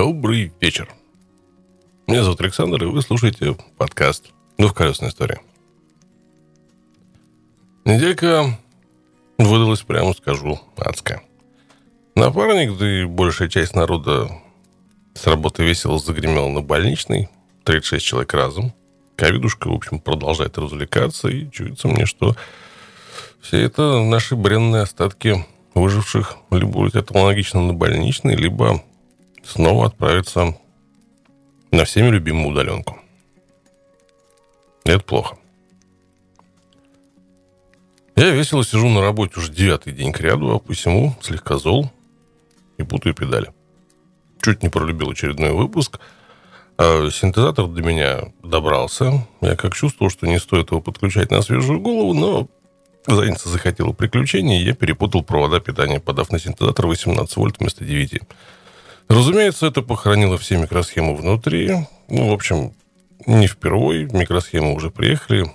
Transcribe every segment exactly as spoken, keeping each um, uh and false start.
Добрый вечер. Меня зовут Александр, и вы слушаете подкаст «Двухколёсная история». Неделька выдалась, прямо скажу, адская. Напарник, да и большая часть народа с работы весело загремела на больничный. тридцать шесть человек разом. Ковидушка, в общем, продолжает развлекаться, и чуется мне, что все это наши бренные остатки выживших либо улетят аналогично на больничный, либо снова отправятся на всеми любимую удаленку. И это плохо. Я весело сижу на работе уже девятый день кряду, а посему слегка зол и путаю педали. Чуть не пролюбил очередной выпуск. Синтезатор до меня добрался. Я как чувствовал, что не стоит его подключать на свежую голову, но задница захотела приключений, и я перепутал провода питания, подав на синтезатор восемнадцать вольт вместо девяти. Разумеется, это похоронило все микросхемы внутри. Ну, в общем, не впервой. Микросхемы уже приехали.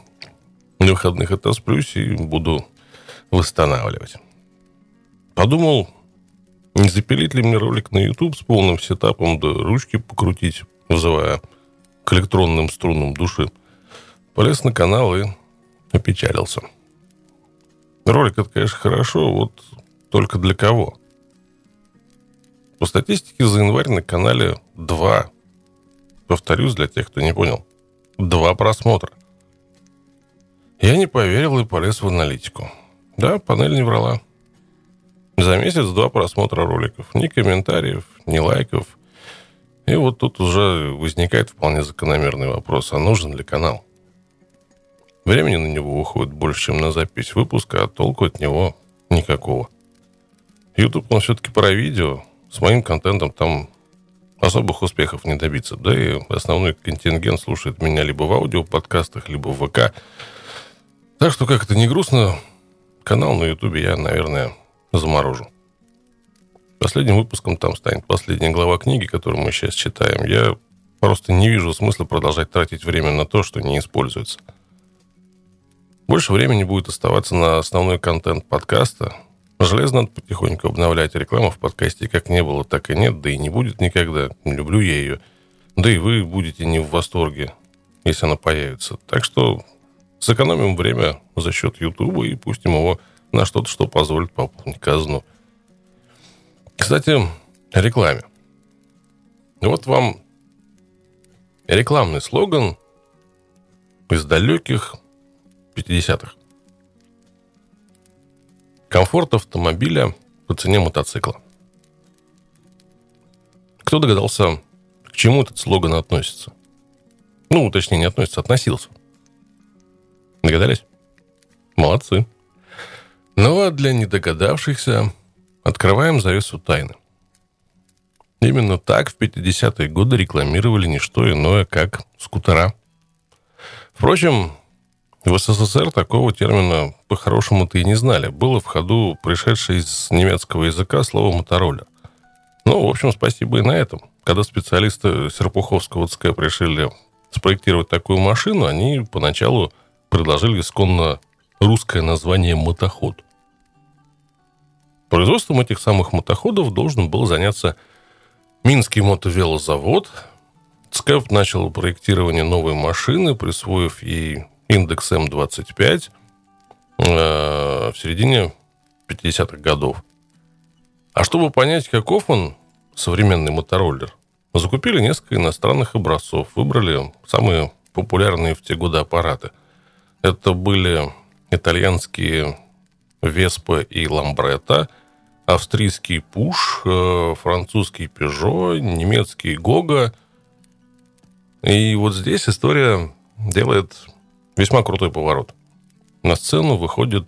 На выходных отосплюсь и буду восстанавливать. Подумал, не запилить ли мне ролик на YouTube с полным сетапом, да ручки покрутить, вызывая к электронным струнам души. Полез на канал и опечалился. Ролик, это, конечно, хорошо, вот только для кого? По статистике, за январь на канале два, повторюсь для тех, кто не понял, два просмотра. Я не поверил и полез в аналитику. Да, панель не врала. За месяц два просмотра роликов. Ни комментариев, ни лайков. И вот тут уже возникает вполне закономерный вопрос. А нужен ли канал? Времени на него уходит больше, чем на запись выпуска, а толку от него никакого. YouTube, он все-таки про видео. С моим контентом там особых успехов не добиться. Да и основной контингент слушает меня либо в аудиоподкастах, либо в ВК. Так что, как это не грустно, канал на Ютубе я, наверное, заморожу. Последним выпуском там станет последняя глава книги, которую мы сейчас читаем. Я просто не вижу смысла продолжать тратить время на то, что не используется. Больше времени будет оставаться на основной контент подкаста. Железо надо потихоньку обновлять. Рекламу в подкасте как не было, так и нет, да и не будет никогда. Не люблю я ее. Да и вы будете не в восторге, если она появится. Так что сэкономим время за счет Ютуба и пустим его на что-то, что позволит пополнить казну. Кстати, о рекламе. Вот вам рекламный слоган из далеких пятидесятых. Комфорт автомобиля по цене мотоцикла. Кто догадался, к чему этот слоган относится? Ну, точнее, не относится, относился. Догадались? Молодцы. Ну, а для недогадавшихся открываем завесу тайны. Именно так в пятидесятые годы рекламировали не что иное, как скутера. Впрочем, в СССР такого термина по-хорошему-то и не знали. Было в ходу пришедшее из немецкого языка слово «мотороллер». Ну, в общем, спасибо и на этом. Когда специалисты Серпуховского ЦК решили спроектировать такую машину, они поначалу предложили исконно русское название «мотоход». Производством этих самых мотоходов должен был заняться Минский мотовелозавод. ЦК начал проектирование новой машины, присвоив ей индекс М двадцать пять э, в середине пятидесятых годов. А чтобы понять, каков он, современный мотороллер, закупили несколько иностранных образцов, выбрали самые популярные в те годы аппараты. Это были итальянские Веспа и Ламбретта, австрийский Пуш, французский Пиаджо, немецкий Гога. И вот здесь история делает весьма крутой поворот. На сцену выходит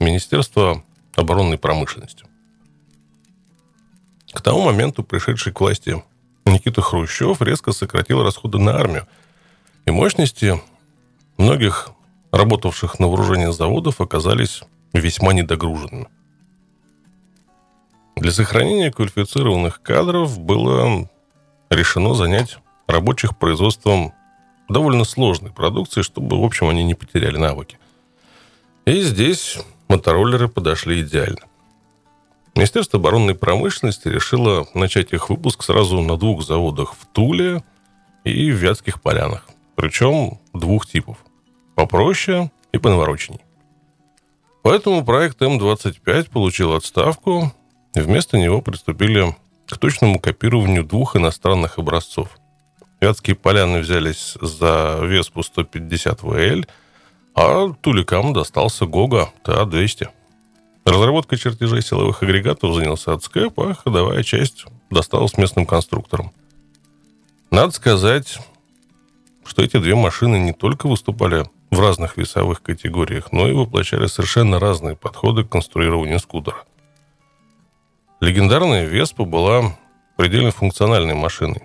Министерство оборонной промышленности. К тому моменту пришедший к власти Никита Хрущев резко сократил расходы на армию. И мощности многих работавших на вооружении заводов оказались весьма недогруженными. Для сохранения квалифицированных кадров было решено занять рабочих производством довольно сложной продукции, чтобы, в общем, они не потеряли навыки. И здесь мотороллеры подошли идеально. Министерство оборонной промышленности решило начать их выпуск сразу на двух заводах в Туле и в Вятских Полянах. Причем двух типов. Попроще и понавороченней. Поэтому проект М двадцать пять получил отставку, и вместо него приступили к точному копированию двух иностранных образцов. Вятские Поляны взялись за Веспу сто пятьдесят вэ эль, а Туликам достался Гога Т двести. Разработкой чертежей силовых агрегатов занялся АЦКЭП, а ходовая часть досталась местным конструкторам. Надо сказать, что эти две машины не только выступали в разных весовых категориях, но и воплощали совершенно разные подходы к конструированию скутера. Легендарная Веспа была предельно функциональной машиной.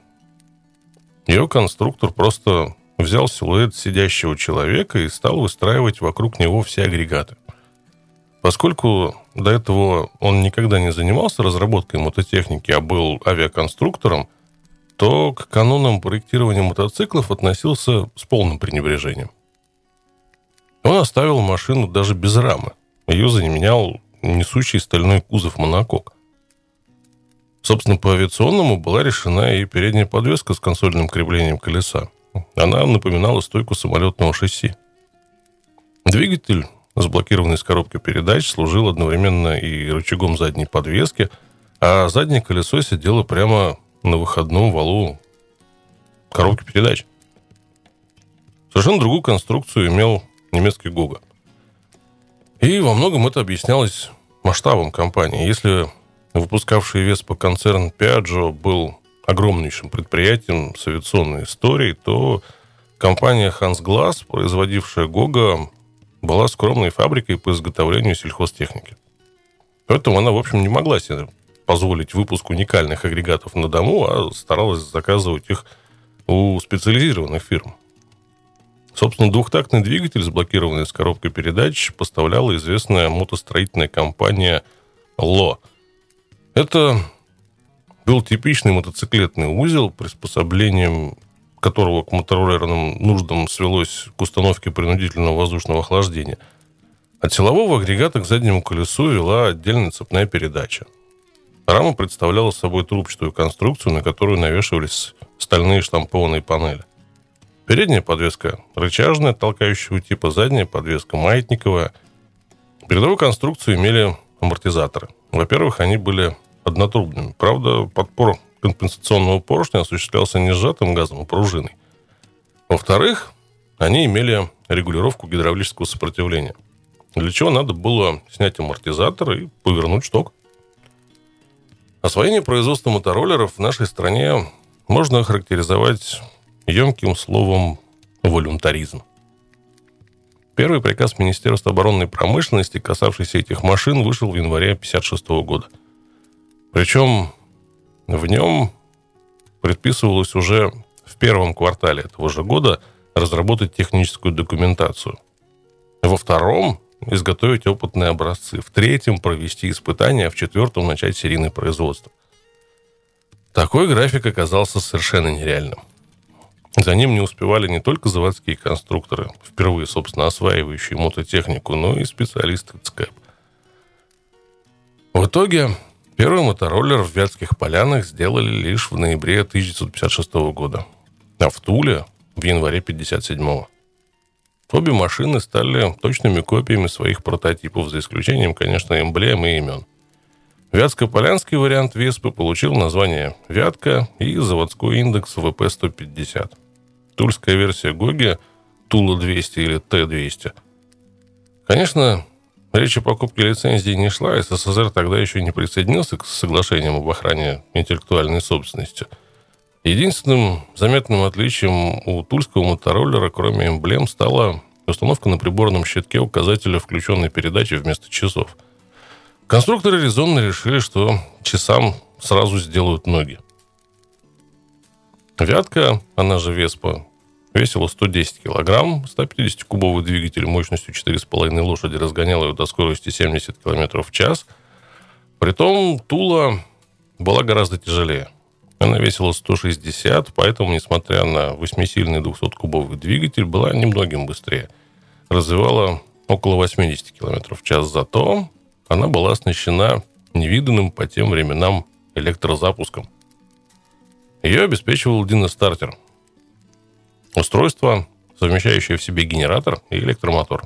Ее конструктор просто взял силуэт сидящего человека и стал выстраивать вокруг него все агрегаты. Поскольку до этого он никогда не занимался разработкой мототехники, а был авиаконструктором, то к канонам проектирования мотоциклов относился с полным пренебрежением. Он оставил машину даже без рамы. Ее заменял несущий стальной кузов монокок. Собственно, по авиационному была решена и передняя подвеска с консольным креплением колеса. Она напоминала стойку самолетного шасси. Двигатель, заблокированный с коробки передач, служил одновременно и рычагом задней подвески, а заднее колесо сидело прямо на выходном валу коробки передач. Совершенно другую конструкцию имел немецкий Гога. И во многом это объяснялось масштабом компании. Если выпускавший Веспа концерн Пиаджо был огромнейшим предприятием с авиационной историей, то компания Ханс Глас, производившая Гога, была скромной фабрикой по изготовлению сельхозтехники. Поэтому она, в общем, не могла себе позволить выпуск уникальных агрегатов на дому, а старалась заказывать их у специализированных фирм. Собственно, двухтактный двигатель, заблокированный с коробкой передач, поставляла известная мотостроительная компания Ло. Это был типичный мотоциклетный узел, приспособлением которого к мотороллерным нуждам свелось к установке принудительного воздушного охлаждения. От силового агрегата к заднему колесу вела отдельная цепная передача. Рама представляла собой трубчатую конструкцию, на которую навешивались стальные штампованные панели. Передняя подвеска рычажная, толкающего типа, задняя подвеска маятниковая. Передовую конструкцию имели амортизаторы. Во-первых, они были однотрубными. Правда, подпор компенсационного поршня осуществлялся не сжатым газом, а пружиной. Во-вторых, они имели регулировку гидравлического сопротивления, для чего надо было снять амортизатор и повернуть шток. Освоение производства мотороллеров в нашей стране можно охарактеризовать емким словом волюнтаризм. Первый приказ Министерства оборонной промышленности, касавшийся этих машин, вышел в январе тысяча девятьсот пятьдесят шестого года. Причем в нем предписывалось уже в первом квартале этого же года разработать техническую документацию. Во втором – изготовить опытные образцы. В третьем – провести испытания, а в четвертом – начать серийное производство. Такой график оказался совершенно нереальным. За ним не успевали не только заводские конструкторы, впервые, собственно, осваивающие мототехнику, но и специалисты ЦКЭП. В итоге первый мотороллер в Вятских Полянах сделали лишь в ноябре тысяча девятьсот пятьдесят шестого года, а в Туле в январе тысяча девятьсот пятьдесят седьмого. Обе машины стали точными копиями своих прототипов, за исключением, конечно, эмблем и имен. Вятско-полянский вариант Веспы получил название «Вятка» и заводской индекс вэ пэ сто пятьдесят. Тульская версия Гоги Тула двести или Т двести. Конечно, речь о покупке лицензии не шла, СССР тогда еще не присоединился к соглашениям об охране интеллектуальной собственности. Единственным заметным отличием у тульского мотороллера, кроме эмблем, стала установка на приборном щитке указателя включенной передачи вместо часов. Конструкторы резонно решили, что часам сразу сделают ноги. Вятка, она же Веспа, весила сто десять килограмм, сто пятидесятикубовый двигатель мощностью четыре с половиной лошади разгонял ее до скорости семьдесят километров в час. Притом Тула была гораздо тяжелее. Она весила сто шестьдесят, поэтому, несмотря на восьмисильный двухсоткубовый двигатель, была немногим быстрее. Развивала около восьмидесяти километров в час, зато она была оснащена невиданным по тем временам электрозапуском. Ее обеспечивал династартер. Устройство, совмещающее в себе генератор и электромотор.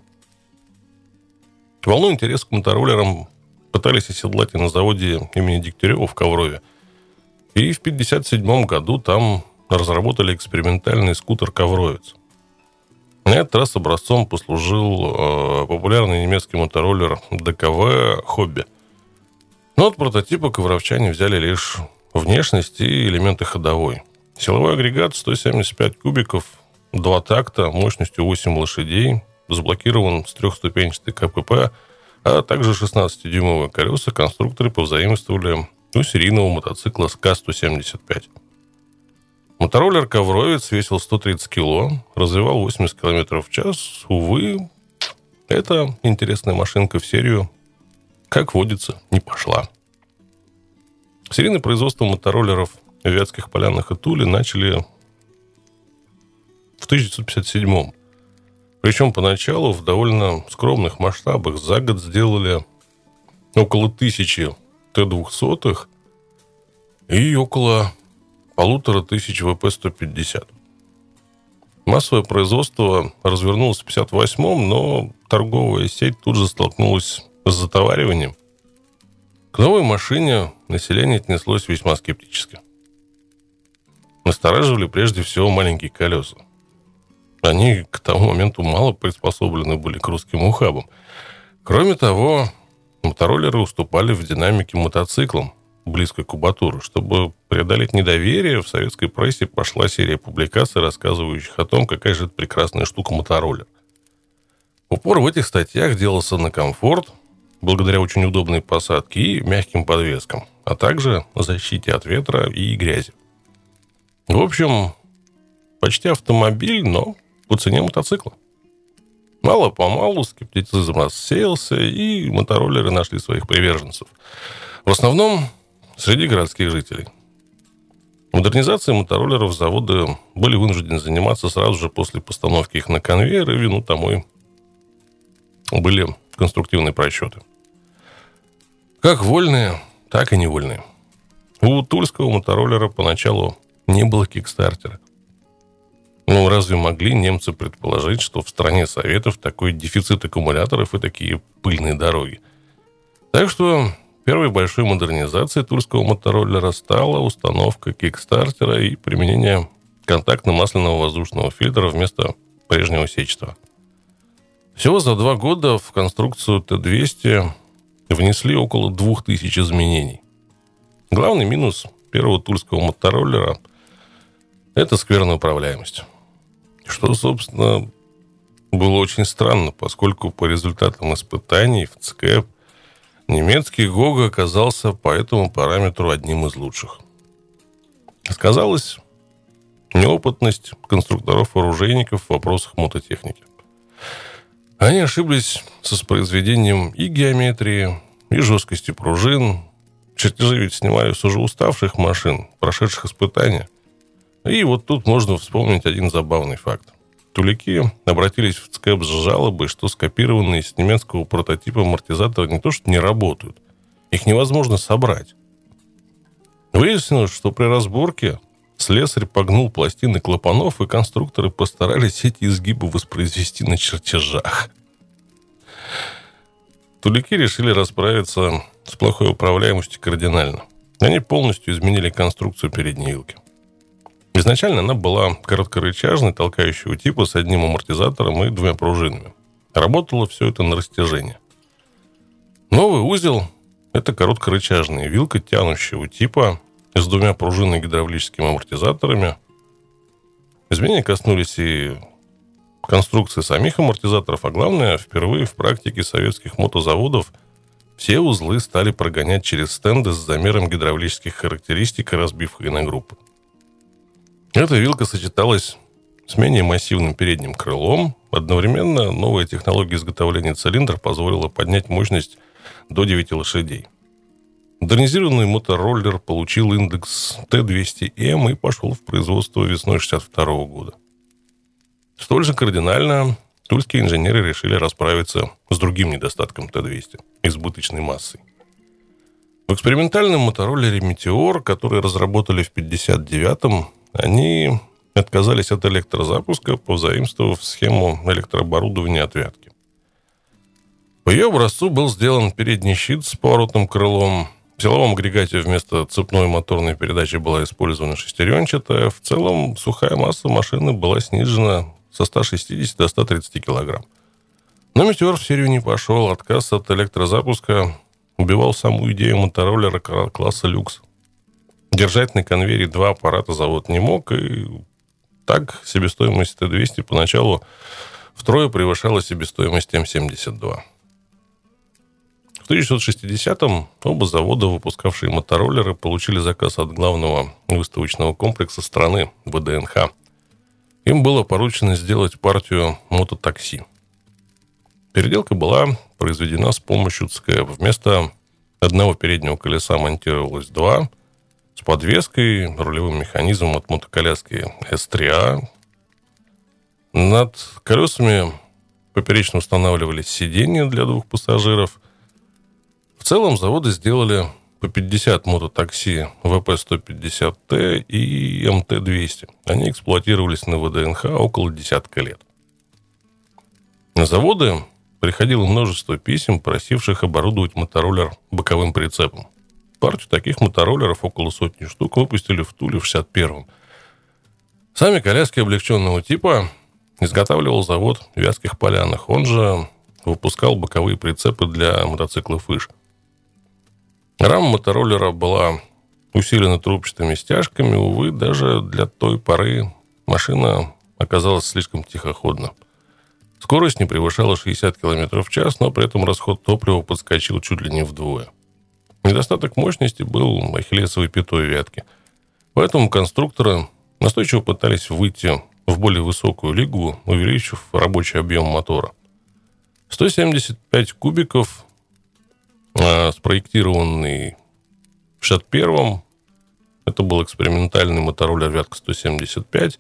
Волну интерес к мотороллерам пытались оседлать и на заводе имени Дегтярева в Коврове. И в тысяча девятьсот пятьдесят седьмом году там разработали экспериментальный скутер «Ковровец». На этот раз образцом послужил э, популярный немецкий мотороллер ДКВ Хобби. Но от прототипа ковровчане взяли лишь внешность и элементы ходовой. Силовой агрегат сто семьдесят пять кубиков, два такта, мощностью восемь лошадей, заблокирован с трехступенчатой КПП, а также шестнадцатидюймовые колеса конструкторы повзаимствовали у серийного мотоцикла ка сто семьдесят пять. Мотороллер «Ковровец» весил сто тридцать кило, развивал восемьдесят км в час. Увы, эта интересная машинка в серию, как водится, не пошла. Серийное производство мотороллеров в Вятских Полянах и Туле начали в тысяча девятьсот пятьдесят седьмом. Причем поначалу в довольно скромных масштабах. За год сделали около тысячи Т двести и около полутора тысяч вэ пэ сто пятьдесят. Массовое производство развернулось в пятьдесят восьмом, но торговая сеть тут же столкнулась с затовариванием. К новой машине население отнеслось весьма скептически. Настораживали прежде всего маленькие колеса. Они к тому моменту мало приспособлены были к русским ухабам. Кроме того, мотороллеры уступали в динамике мотоциклам близкой кубатуры. Чтобы преодолеть недоверие, в советской прессе пошла серия публикаций, рассказывающих о том, какая же это прекрасная штука мотороллер. Упор в этих статьях делался на комфорт, благодаря очень удобной посадке и мягким подвескам, а также защите от ветра и грязи. В общем, почти автомобиль, но по цене мотоцикла. Мало-помалу скептицизм рассеялся, и мотороллеры нашли своих приверженцев. В основном среди городских жителей. Модернизацией мотороллеров заводы были вынуждены заниматься сразу же после постановки их на конвейер, и вину тому были конструктивные просчеты. Как вольные, так и невольные. У тульского мотороллера поначалу не было кикстартера. Ну, разве могли немцы предположить, что в стране Советов такой дефицит аккумуляторов и такие пыльные дороги? Так что первой большой модернизацией тульского мотороллера стала установка кикстартера и применение контактно-масляного воздушного фильтра вместо прежнего сечатого. Всего за два года в конструкцию Т двести внесли около двух тысяч изменений. Главный минус первого тульского мотороллера – это скверная управляемость. Что, собственно, было очень странно, поскольку по результатам испытаний в ЦК немецкий Гога оказался по этому параметру одним из лучших. Сказалась неопытность конструкторов-оружейников в вопросах мототехники. Они ошиблись со воспроизведением и геометрии, и жесткости пружин. Чертежи ведь снимали с уже уставших машин, прошедших испытания. И вот тут можно вспомнить один забавный факт. Туляки обратились в ЦК с жалобой, что скопированные с немецкого прототипа амортизаторы не то что не работают, их невозможно собрать. Выяснилось, что при разборке слесарь погнул пластины клапанов, и конструкторы постарались эти изгибы воспроизвести на чертежах. Туляки решили расправиться с плохой управляемостью кардинально. Они полностью изменили конструкцию передней вилки. Изначально она была короткорычажной, толкающего типа, с одним амортизатором и двумя пружинами. Работало все это на растяжение. Новый узел – это короткорычажная вилка тянущего типа с двумя пружинами и гидравлическими амортизаторами. Изменения коснулись и конструкции самих амортизаторов, а главное, впервые в практике советских мотозаводов все узлы стали прогонять через стенды с замером гидравлических характеристик, разбив их на группы. Эта вилка сочеталась с менее массивным передним крылом. Одновременно новая технология изготовления цилиндра позволила поднять мощность до девяти лошадей. Модернизированный мотороллер получил индекс Т двести М и пошел в производство весной шестьдесят второго года. Столь же кардинально тульские инженеры решили расправиться с другим недостатком Т двести – избыточной массой. В экспериментальном мотороллере «Метеор», который разработали в пятьдесят девятом, они отказались от электрозапуска, позаимствовав схему электрооборудования от «Вятки». По ее образцу был сделан передний щит с поворотным крылом. В силовом агрегате вместо цепной моторной передачи была использована шестеренчатая. В целом сухая масса машины была снижена со ста шестидесяти до ста тридцати килограмм. Но «Метеор» в серию не пошел. Отказ от электрозапуска убивал саму идею мотороллера класса люкс. Держать на конвейере два аппарата завод не мог, и так себестоимость Т двести поначалу втрое превышала себестоимость М семьдесят два. В тысяча девятьсот шестидесятом оба завода, выпускавшие мотороллеры, получили заказ от главного выставочного комплекса страны ВДНХ. Им было поручено сделать партию мототакси. Переделка была произведена с помощью ЦКП. Вместо одного переднего колеса монтировалось два, с подвеской, рулевым механизмом от мотоколяски С три А. Над колесами поперечно устанавливались сиденья для двух пассажиров. В целом заводы сделали по пятьдесят мототакси В П сто пятьдесят Т и М Т двести. Они эксплуатировались на ВДНХ около десятка лет. На заводы приходило множество писем, просивших оборудовать мотороллер боковым прицепом. Партию таких мотороллеров, около сотни штук, выпустили в Туле в шестьдесят первом. Сами коляски облегченного типа изготавливал завод в Вятских Полянах. Он же выпускал боковые прицепы для мотоциклов «Иж». Рама мотороллера была усилена трубчатыми стяжками. Увы, даже для той поры машина оказалась слишком тихоходна. Скорость не превышала шестьдесят км в час, но при этом расход топлива подскочил чуть ли не вдвое. Недостаток мощности был ахиллесовой пятой «Вятки». Поэтому конструкторы настойчиво пытались выйти в более высокую лигу, увеличив рабочий объем мотора. сто семьдесят пять кубиков, спроектированный в шестьдесят первом. Это был экспериментальный мотороллер «Вятка» сто семьдесят пять.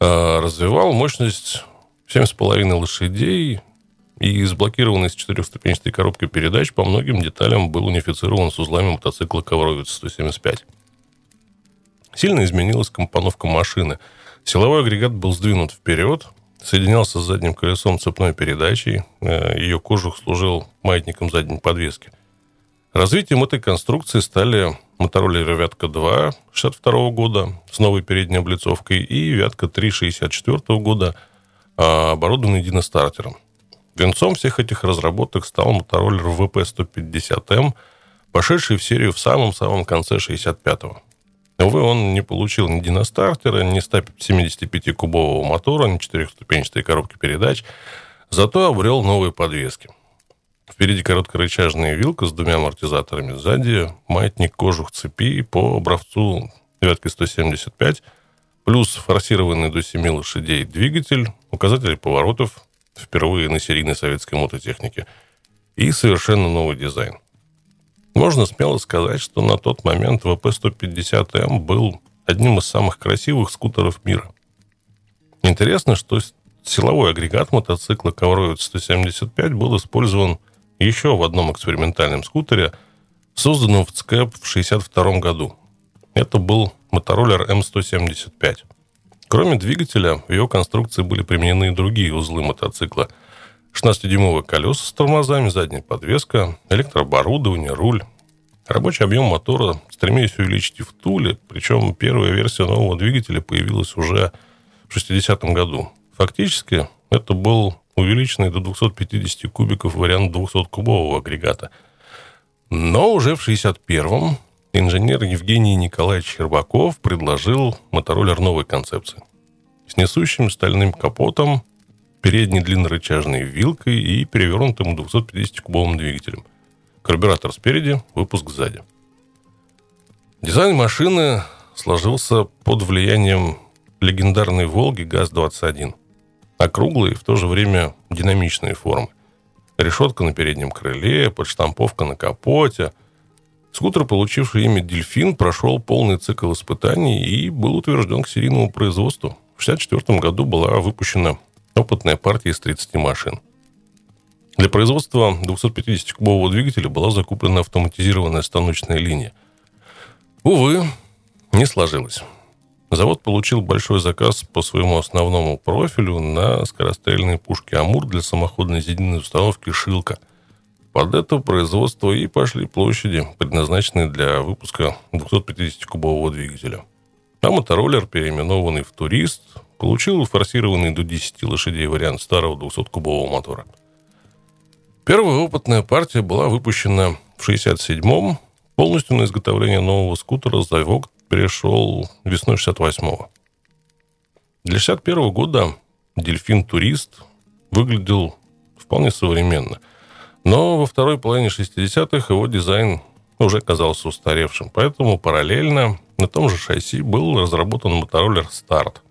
Развивал мощность семь с половиной лошадей и сблокированный с четырехступенчатой коробкой передач по многим деталям был унифицирован с узлами мотоцикла «Ковровец» сто семьдесят пять. Сильно изменилась компоновка машины. Силовой агрегат был сдвинут вперед, соединялся с задним колесом цепной передачей. Ее кожух служил маятником задней подвески. Развитием этой конструкции стали мотороллеры «Вятка-два» шестьдесят второго года с новой передней облицовкой и «Вятка-три» шестьдесят четвёртого года, оборудованный диностартером. Венцом всех этих разработок стал мотороллер В П сто пятьдесят М, пошедший в серию в самом-самом конце шестьдесят пятого. Увы, он не получил ни диностартера, ни ста семидесяти пяти кубового мотора, ни четырехступенчатой коробки передач, зато обрел новые подвески. Впереди короткорычажная вилка с двумя амортизаторами, сзади маятник кожух цепи по образцу «Вятки» сто семьдесят пять, плюс форсированный до семи лошадей двигатель, указатели поворотов, впервые на серийной советской мототехнике, и совершенно новый дизайн. Можно смело сказать, что на тот момент В П сто пятьдесят М был одним из самых красивых скутеров мира. Интересно, что силовой агрегат мотоцикла Ковровец сто семьдесят пять был использован еще в одном экспериментальном скутере, созданном в ЦКП в шестьдесят втором году. Это был мотороллер М сто семьдесят пять. Кроме двигателя, в его конструкции были применены и другие узлы мотоцикла: шестнадцатидюймовые колеса с тормозами, задняя подвеска, электрооборудование, руль. Рабочий объем мотора стремились увеличить и в Туле, причем первая версия нового двигателя появилась уже в шестидесятом году. Фактически, это был увеличенный до двухсот пятидесяти кубиков вариант двухсоткубового агрегата. Но уже в шестьдесят первом инженер Евгений Николаевич Щербаков предложил мотороллер новой концепции с несущим стальным капотом, передней длиннорычажной вилкой и перевернутым двухсот пятидесятикубовым двигателем. Карбюратор спереди, выпуск сзади. Дизайн машины сложился под влиянием легендарной «Волги» ГАЗ двадцать один. Округлые, в то же время динамичные формы. Решетка на переднем крыле, подштамповка на капоте. Скутер, получивший имя «Дельфин», прошел полный цикл испытаний и был утвержден к серийному производству. В шестьдесят четвёртом году была выпущена опытная партия из тридцати машин. Для производства двухсот пятидесятикубового двигателя была закуплена автоматизированная станочная линия. Увы, не сложилось. Завод получил большой заказ по своему основному профилю на скорострельные пушки «Амур» для самоходной зенитной установки «Шилка». Под это производство и пошли площади, предназначенные для выпуска двухсот пятидесятикубового двигателя. А мотороллер, переименованный в «Турист», получил форсированный до десяти лошадей вариант старого двухсоткубового мотора. Первая опытная партия была выпущена в шестьдесят седьмом. Полностью на изготовление нового скутера завод перешел весной шестьдесят восьмого. Для шестьдесят первого года «Дельфин Турист» выглядел вполне современно. Но во второй половине шестидесятых его дизайн уже казался устаревшим. Поэтому параллельно на том же шасси был разработан мотороллер «Старт»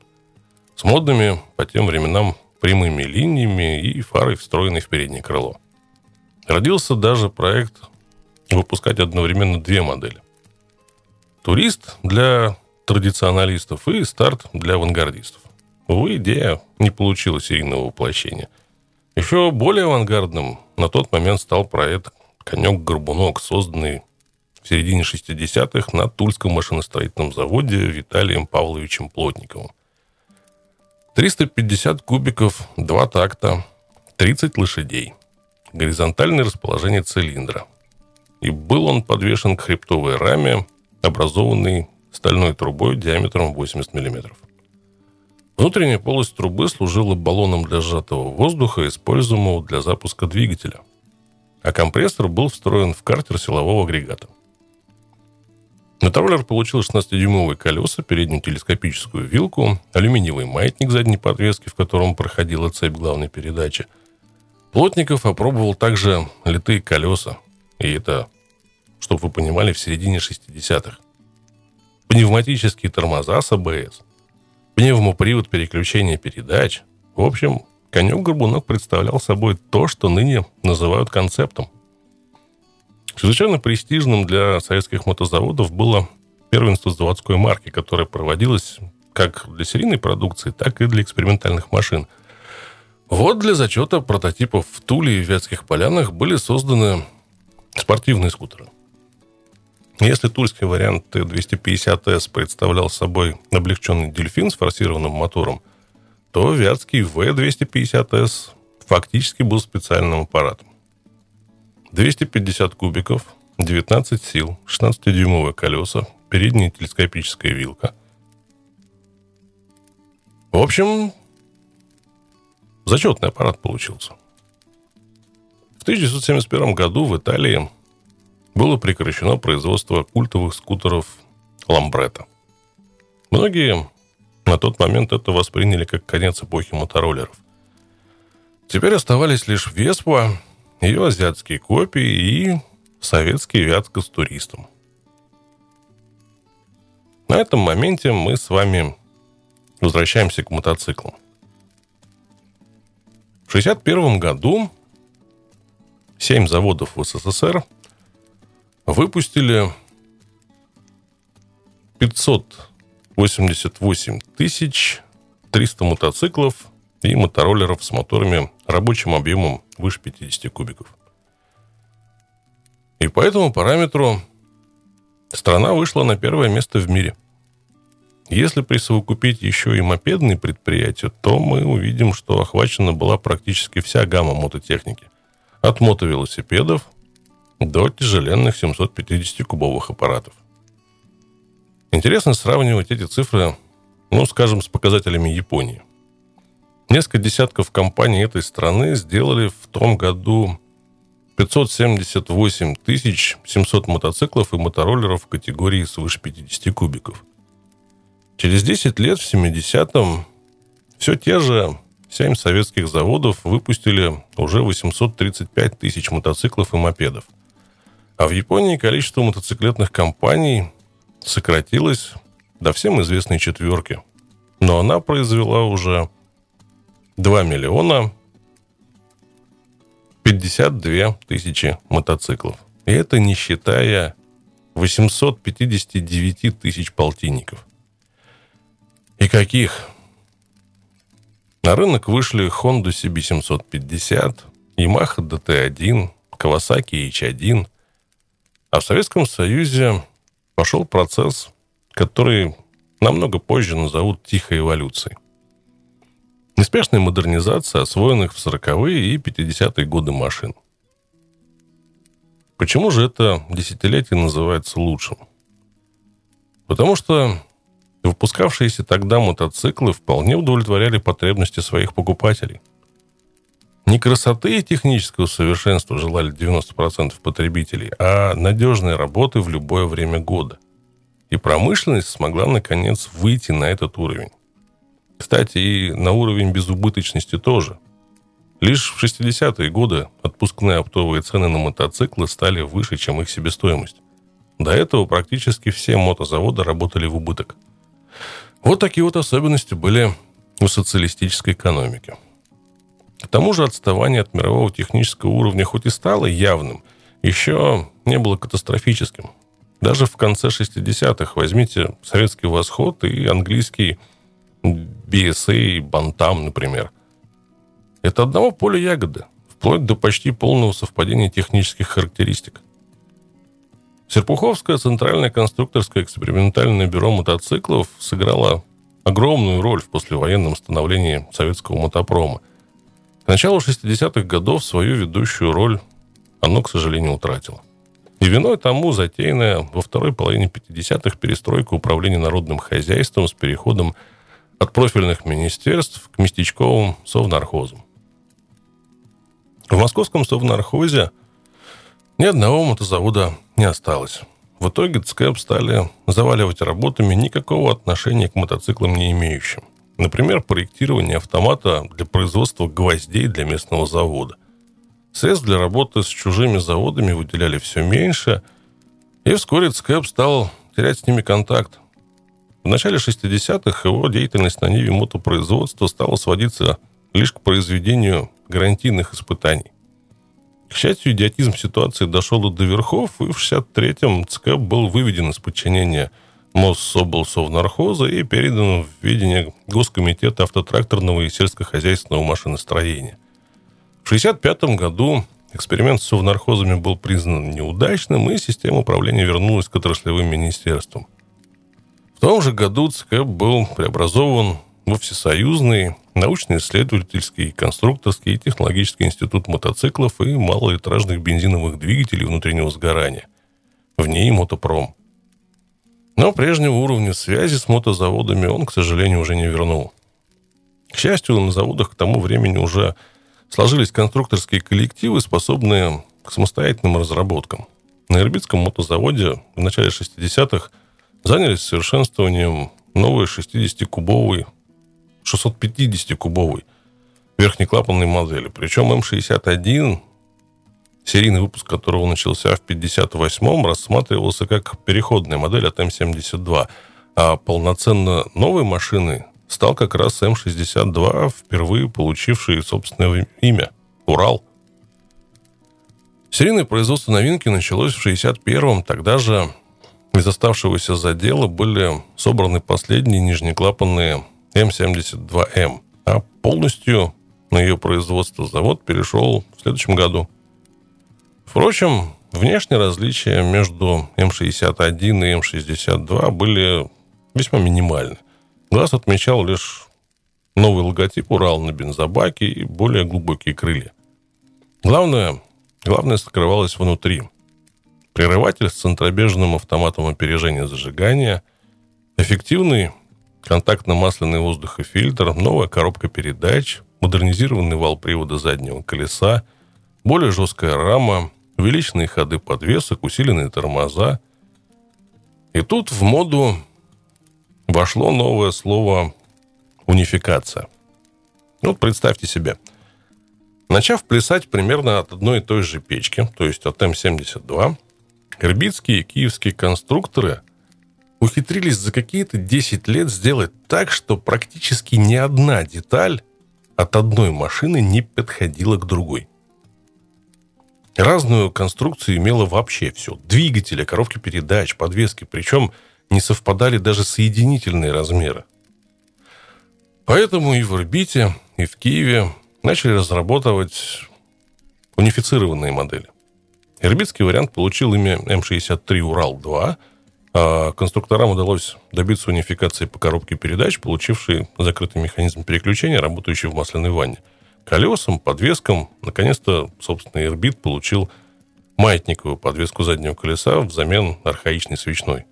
с модными по тем временам прямыми линиями и фарой, встроенной в переднее крыло. Родился даже проект выпускать одновременно две модели. «Турист» для традиционалистов и «Старт» для авангардистов. Увы, идея не получила серийного воплощения. Еще более авангардным на тот момент стал проект «Конек-Горбунок», созданный в середине шестидесятых на Тульском машиностроительном заводе Виталием Павловичем Плотниковым. триста пятьдесят кубиков, два такта, тридцать лошадей. Горизонтальное расположение цилиндра. И был он подвешен к хребтовой раме, образованной стальной трубой диаметром восемьдесят миллиметров. Внутренняя полость трубы служила баллоном для сжатого воздуха, используемого для запуска двигателя. А компрессор был встроен в картер силового агрегата. Мотороллер получил шестнадцатидюймовые колеса, переднюю телескопическую вилку, алюминиевый маятник задней подвески, в котором проходила цепь главной передачи. Плотников опробовал также литые колеса. И это, чтобы вы понимали, в середине шестидесятых. Пневматические тормоза с АБС, пневмопривод переключения передач. В общем, «Конек-Горбунок» представлял собой то, что ныне называют концептом. Чрезвычайно престижным для советских мотозаводов было первенство заводской марки, которое проводилось как для серийной продукции, так и для экспериментальных машин. Вот для зачета прототипов в Туле и Вятских Полянах были созданы спортивные скутеры. Если тульский вариант Т двести пятьдесят эс представлял собой облегченный «Дельфин» с форсированным мотором, то вятский В двести пятьдесят эс фактически был специальным аппаратом. двести пятьдесят кубиков, девятнадцать сил, шестнадцатидюймовые колеса, передняя телескопическая вилка. В общем, зачетный аппарат получился. В тысяча девятьсот семьдесят первом году в Италии было прекращено производство культовых скутеров «Ламбретта». Многие на тот момент это восприняли как конец эпохи мотороллеров. Теперь оставались лишь «Веспа», ее азиатские копии и советский «Вятка» с «Туристом». На этом моменте мы с вами возвращаемся к мотоциклам. В шестьдесят первом году семь заводов в СССР выпустили пятьсот восемьдесят восемь тысяч триста мотоциклов и мотороллеров с моторами рабочим объемом выше пятидесяти кубиков. И по этому параметру страна вышла на первое место в мире. Если присовокупить еще и мопедные предприятия, то мы увидим, что охвачена была практически вся гамма мототехники. От мотовелосипедов до тяжеленных семисот пятидесятикубовых аппаратов. Интересно сравнивать эти цифры, ну, скажем, с показателями Японии. Несколько десятков компаний этой страны сделали в том году пятьсот семьдесят восемь тысяч семьсот мотоциклов и мотороллеров в категории свыше пятидесяти кубиков. Через десять лет, в семидесятом, все те же семь советских заводов выпустили уже восемьсот тридцать пять тысяч мотоциклов и мопедов. А в Японии количество мотоциклетных компаний сократилось до всем известной четверки. Но она произвела уже два миллиона пятьдесят две тысячи мотоциклов. И это не считая восьмисот пятидесяти девяти тысяч полтинников. И каких? На рынок вышли Honda си би семьсот пятьдесят, Ямаха дэ тэ один, Кавасаки эйч один. А в Советском Союзе пошел процесс, который намного позже назовут «тихой эволюцией». Неспешная модернизация освоенных в сороковые и пятидесятые годы машин. Почему же это десятилетие называется лучшим? Потому что выпускавшиеся тогда мотоциклы вполне удовлетворяли потребности своих покупателей. Не красоты и технического совершенства желали девяносто процентов потребителей, а надежной работы в любое время года. И промышленность смогла наконец выйти на этот уровень. Кстати, и на уровень безубыточности тоже. Лишь в шестидесятые годы отпускные оптовые цены на мотоциклы стали выше, чем их себестоимость. До этого практически все мотозаводы работали в убыток. Вот такие вот особенности были у социалистической экономики. К тому же отставание от мирового технического уровня хоть и стало явным, еще не было катастрофическим. Даже в конце шестидесятых возьмите советский «Восход» и английский би эс а и «Бантам», например. Это одного поля ягоды, вплоть до почти полного совпадения технических характеристик. Серпуховское центральное конструкторское экспериментальное бюро мотоциклов сыграло огромную роль в послевоенном становлении советского мотопрома. К началу шестидесятых годов свою ведущую роль оно, к сожалению, утратило. И виной тому затеянная во второй половине пятидесятых перестройка управления народным хозяйством с переходом от профильных министерств к местечковым совнархозам. В московском совнархозе ни одного мотозавода не осталось. В итоге ЦКЭП стали заваливать работами, никакого отношения к мотоциклам не имеющим. Например, проектирование автомата для производства гвоздей для местного завода. Средств для работы с чужими заводами выделяли все меньше, и вскоре ЦКЭП стал терять с ними контакт. В начале шестидесятых его деятельность на ниве мотопроизводства стала сводиться лишь к произведению гарантийных испытаний. К счастью, идиотизм ситуации дошел до верхов, и в шестьдесят третьем ЦК был выведен из подчинения Моссовнархоза и передан в ведение Госкомитета автотракторного и сельскохозяйственного машиностроения. В шестьдесят пятом году эксперимент с совнархозами был признан неудачным, и система управления вернулась к отраслевым министерствам. В том же году ЦК был преобразован во Всесоюзный научно-исследовательский, конструкторский и технологический институт мотоциклов и малолитражных бензиновых двигателей внутреннего сгорания, в НИИ «Мотопром». Но прежнего уровня связи с мотозаводами он, к сожалению, уже не вернул. К счастью, на заводах к тому времени уже сложились конструкторские коллективы, способные к самостоятельным разработкам. На ирбитском мотозаводе в начале шестидесятых занялись совершенствованием новой шестидесятикубовой шестьсот пятидесятикубовой верхнеклапанной модели. Причем эм шестьдесят один, серийный выпуск которого начался в пятьдесят восьмом, рассматривался как переходная модель от эм семьдесят два, а полноценно новой машиной стал как раз эм шестьдесят два, впервые получивший собственное имя – «Урал». Серийное производство новинки началось в шестьдесят первом, тогда же из оставшегося задела были собраны последние нижнеклапанные эм семьдесят два эм, а полностью на ее производство завод перешел в следующем году. Впрочем, внешние различия между эм шестьдесят один и эм шестьдесят два были весьма минимальны. Глаз отмечал лишь новый логотип «Урал» на бензобаке и более глубокие крылья. Главное, главное скрывалось внутри. Прерыватель с центробежным автоматом опережения зажигания, эффективный контактно-масляный воздухофильтр, новая коробка передач, модернизированный вал привода заднего колеса, более жесткая рама, увеличенные ходы подвесок, усиленные тормоза. И тут в моду вошло новое слово «унификация». Вот представьте себе. Начав плясать примерно от одной и той же печки, то есть от эм семьдесят два, ирбитские и киевские конструкторы ухитрились за какие-то десять лет сделать так, что практически ни одна деталь от одной машины не подходила к другой. Разную конструкцию имело вообще все. Двигатели, коробки передач, подвески. Причем не совпадали даже соединительные размеры. Поэтому и в Ирбите, и в Киеве начали разрабатывать унифицированные модели. Ирбитский вариант получил имя М шестьдесят три Урал два, а конструкторам удалось добиться унификации по коробке передач, получившей закрытый механизм переключения, работающий в масляной ванне. Колесам, подвескам, наконец-то, собственно, Ирбит получил маятниковую подвеску заднего колеса взамен архаичной свечной.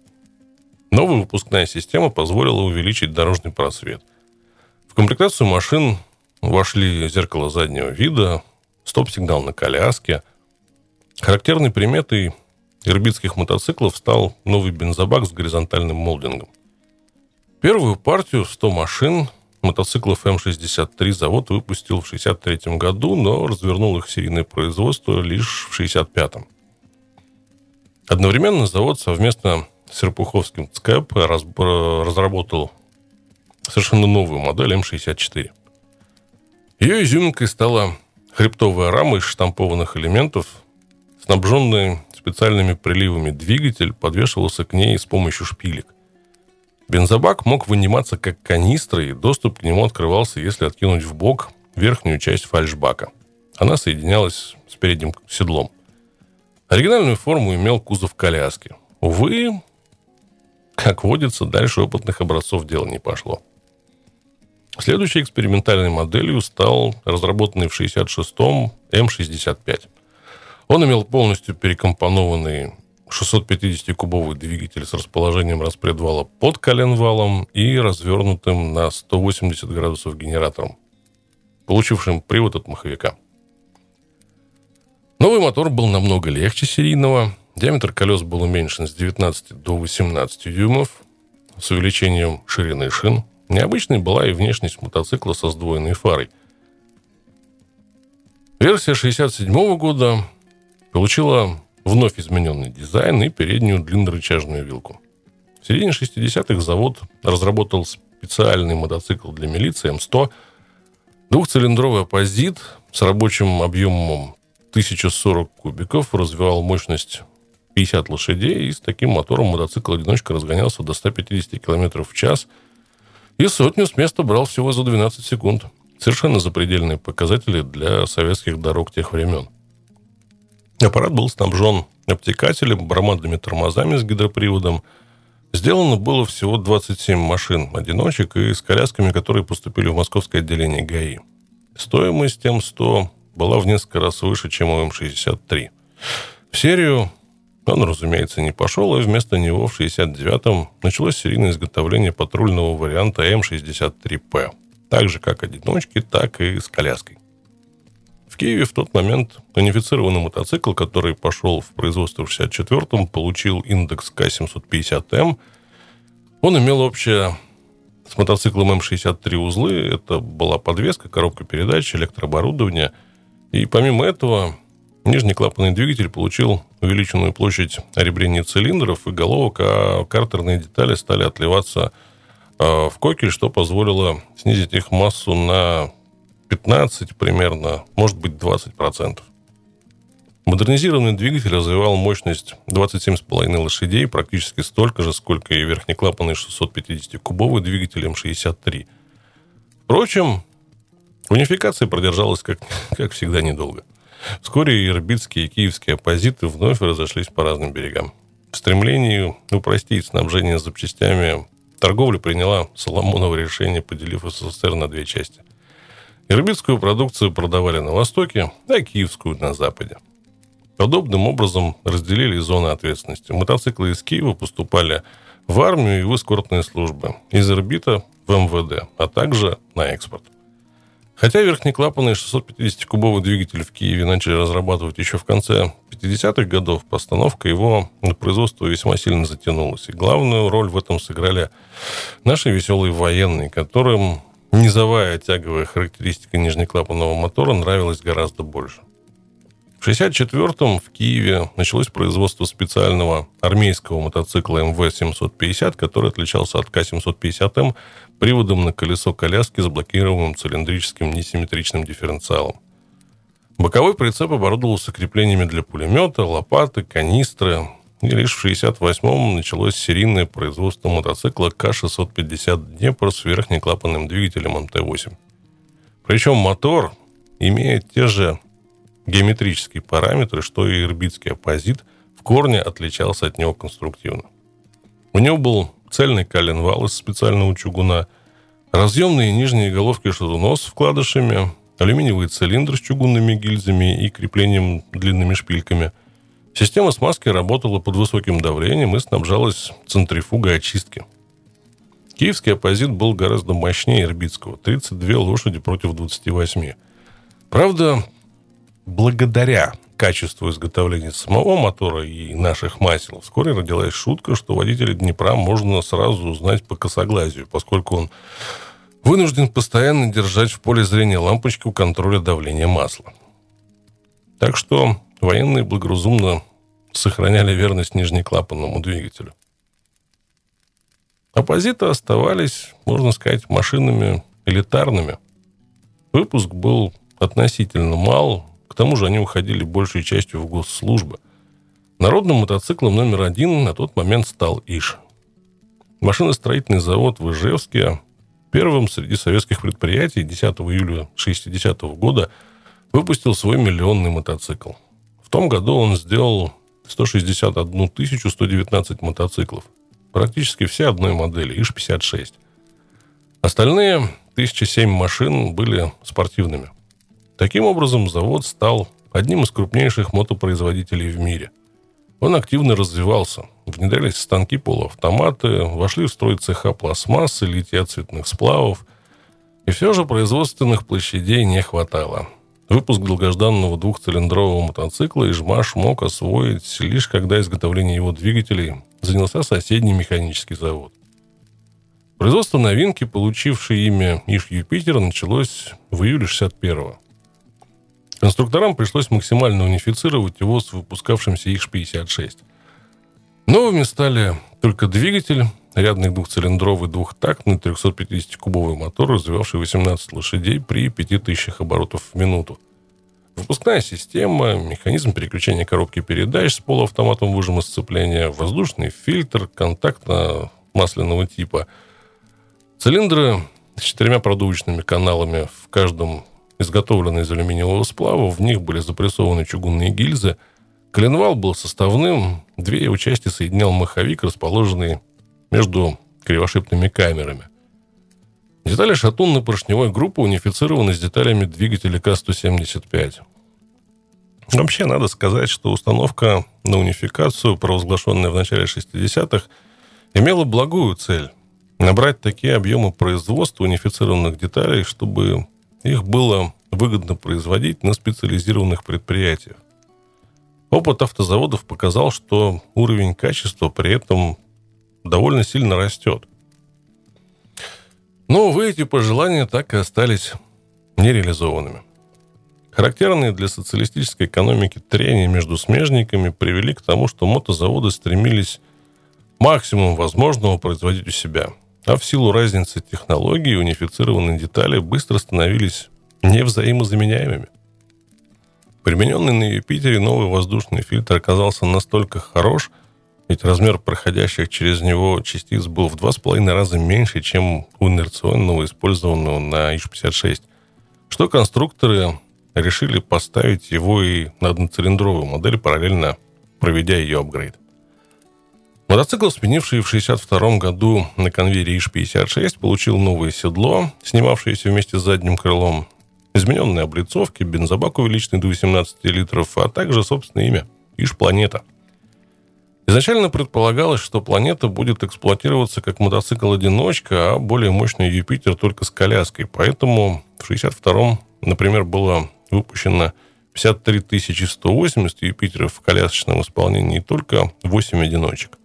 Новая выпускная система позволила увеличить дорожный просвет. В комплектацию машин вошли зеркало заднего вида, стоп-сигнал на коляске. Характерной приметой ирбитских мотоциклов стал новый бензобак с горизонтальным молдингом. Первую партию сто машин мотоциклов М шестьдесят три завод выпустил в шестьдесят третьем году, но развернул их серийное производство лишь в шестьдесят пятом. Одновременно завод совместно с Серпуховским ЦК разработал совершенно новую модель М шестьдесят четыре. Ее изюминкой стала хребтовая рама из штампованных элементов, снабженный специальными приливами двигатель подвешивался к ней с помощью шпилек. Бензобак мог выниматься как канистра, и доступ к нему открывался, если откинуть в бок верхнюю часть фальшбака. Она соединялась с передним седлом. Оригинальную форму имел кузов коляски. Увы, как водится, дальше опытных образцов дело не пошло. Следующей экспериментальной моделью стал разработанный в шестьдесят шестом М шестьдесят пять. Он имел полностью перекомпонованный шестьсот пятидесятикубовый двигатель с расположением распредвала под коленвалом и развернутым на сто восемьдесят градусов генератором, получившим привод от маховика. Новый мотор был намного легче серийного. Диаметр колес был уменьшен с девятнадцати до восемнадцати дюймов с увеличением ширины шин. Необычной была и внешность мотоцикла со сдвоенной фарой. Версия шестьдесят седьмого года получила вновь измененный дизайн и переднюю длиннорычажную вилку. В середине шестидесятых завод разработал специальный мотоцикл для милиции М сто, двухцилиндровый оппозит с рабочим объемом тысяча сорок кубиков, развивал мощность пятьдесят лошадей, и с таким мотором мотоцикл-одиночка разгонялся до ста пятидесяти км в час и сотню с места брал всего за двенадцать секунд. Совершенно запредельные показатели для советских дорог тех времен. Аппарат был снабжен обтекателем, громадными тормозами с гидроприводом. Сделано было всего двадцать семь машин-одиночек и с колясками, которые поступили в московское отделение ГАИ. Стоимость М сто была в несколько раз выше, чем у М шестьдесят три. В серию он, разумеется, не пошел, и вместо него в шестьдесят девятом началось серийное изготовление патрульного варианта М шестьдесят три П. Так же, как одиночки, так и с коляской. В Киеве в тот момент унифицированный мотоцикл, который пошел в производство в шестьдесят четвёртом, получил индекс К семьсот пятьдесят М. Он имел общее с мотоциклом М шестьдесят три узлы. Это была подвеска, коробка передач, электрооборудование. И помимо этого, нижний клапанный двигатель получил увеличенную площадь оребрения цилиндров и головок, а картерные детали стали отливаться в кокель, что позволило снизить их массу на пятнадцать примерно, может быть, двадцать процентов. Модернизированный двигатель развивал мощность двадцать семь и пять лошадей, практически столько же, сколько и верхнеклапанный шестьсот пятидесятикубовый двигатель М шестьдесят три. Впрочем, унификация продержалась, как, как всегда, недолго. Вскоре и ирбитские, и киевские оппозиты вновь разошлись по разным берегам. В стремлении упростить снабжение запчастями торговля приняла Соломоново решение, поделив СССР на две части. Ирбитскую продукцию продавали на востоке, а киевскую на западе. Подобным образом разделили зоны ответственности. Мотоциклы из Киева поступали в армию и в эскортные службы, из Ирбита в МВД, а также на экспорт. Хотя верхнеклапанный шестьсот пятидесятикубовый двигатель в Киеве начали разрабатывать еще в конце пятидесятых годов, постановка его на производство весьма сильно затянулась. И главную роль в этом сыграли наши веселые военные, которым низовая тяговая характеристика нижнеклапанного мотора нравилась гораздо больше. В шестьдесят четвёртом в Киеве началось производство специального армейского мотоцикла М В семьсот пятьдесят, который отличался от К семьсот пятьдесят М приводом на колесо коляски с блокированным цилиндрическим несимметричным дифференциалом. Боковой прицеп оборудовался креплениями для пулемета, лопаты, канистры, и лишь в шестьдесят восьмом началось серийное производство мотоцикла К шестьсот пятьдесят Днепр с верхнеклапанным двигателем М Т восемь. Причем мотор, имея те же геометрические параметры, что и ирбитский оппозит в корне отличался от него конструктивно. У него был цельный коленвал из специального чугуна, разъемные нижние головки шатунов с вкладышами, алюминиевый цилиндр с чугунными гильзами и креплением длинными шпильками. Система смазки работала под высоким давлением и снабжалась центрифугой очистки. Киевский оппозит был гораздо мощнее ирбитского – тридцать две лошади против двадцати восьми. Правда, благодаря качеству изготовления самого мотора и наших масел вскоре родилась шутка, что водителя Днепра можно сразу узнать по косоглазию, поскольку он вынужден постоянно держать в поле зрения лампочку контроля давления масла. Так что военные благоразумно сохраняли верность нижнеклапанному двигателю. Оппозиты оставались, можно сказать, машинами элитарными. Выпуск был относительно мал, к тому же они уходили большей частью в госслужбы. Народным мотоциклом номер один на тот момент стал ИЖ. Машиностроительный завод в Ижевске, первым среди советских предприятий, десятого июля шестидесятого года выпустил свой миллионный мотоцикл. В том году он сделал сто шестьдесят одну тысячу сто девятнадцать мотоциклов. Практически все одной модели, иж пятьдесят шесть. Остальные тысяча семь машин были спортивными. Таким образом, завод стал одним из крупнейших мотопроизводителей в мире. Он активно развивался. Внедрялись станки, полуавтоматы, вошли в строй цеха пластмассы, литья цветных сплавов. И все же производственных площадей не хватало. Выпуск долгожданного двухцилиндрового мотоцикла «Ижмаш» мог освоить лишь когда изготовление его двигателей занялся соседний механический завод. Производство новинки, получившей имя «Иж Юпитер», началось в июле шестьдесят первого. Конструкторам пришлось максимально унифицировать его с выпускавшимся иж пятьдесят шесть. Новыми стали только двигатель, рядный двухцилиндровый двухтактный триста пятьдесят кубовый мотор, развивавший восемнадцать лошадей при пяти тысячах оборотов в минуту. Выпускная система, механизм переключения коробки передач с полуавтоматом выжима сцепления, воздушный фильтр контактно-масляного типа, цилиндры с четырьмя продувочными каналами, в каждом изготовлены из алюминиевого сплава, в них были запрессованы чугунные гильзы, коленвал был составным, две его части соединял маховик, расположенный между кривошипными камерами. Детали шатунно-поршневой группы унифицированы с деталями двигателя ка сто семьдесят пять. Вообще, надо сказать, что установка на унификацию, провозглашенная в начале шестидесятых, имела благую цель – набрать такие объемы производства унифицированных деталей, чтобы их было выгодно производить на специализированных предприятиях. Опыт автозаводов показал, что уровень качества при этом довольно сильно растет. Но, увы, эти пожелания так и остались нереализованными. Характерные для социалистической экономики трения между смежниками привели к тому, что мотозаводы стремились максимум возможного производить у себя, а в силу разницы технологий унифицированные детали быстро становились невзаимозаменяемыми. Примененный на Юпитере новый воздушный фильтр оказался настолько хорош, ведь размер проходящих через него частиц был в два с половиной раза меньше, чем у инерционного, использованного на иж пятьдесят шесть, что конструкторы решили поставить его и на одноцилиндровую модель, параллельно проведя ее апгрейд. Мотоцикл, сменивший в шестьдесят втором году на конвейере иж пятьдесят шесть, получил новое седло, снимавшееся вместе с задним крылом, измененные облицовки, бензобак увеличенный до восемнадцати литров, а также собственное имя – «Иж-планета». Изначально предполагалось, что «Планета» будет эксплуатироваться как мотоцикл-одиночка, а более мощный «Юпитер» только с коляской, поэтому в шестьдесят втором, например, было выпущено пятьдесят три тысячи сто восемьдесят «Юпитеров» в колясочном исполнении и только восемь одиночек.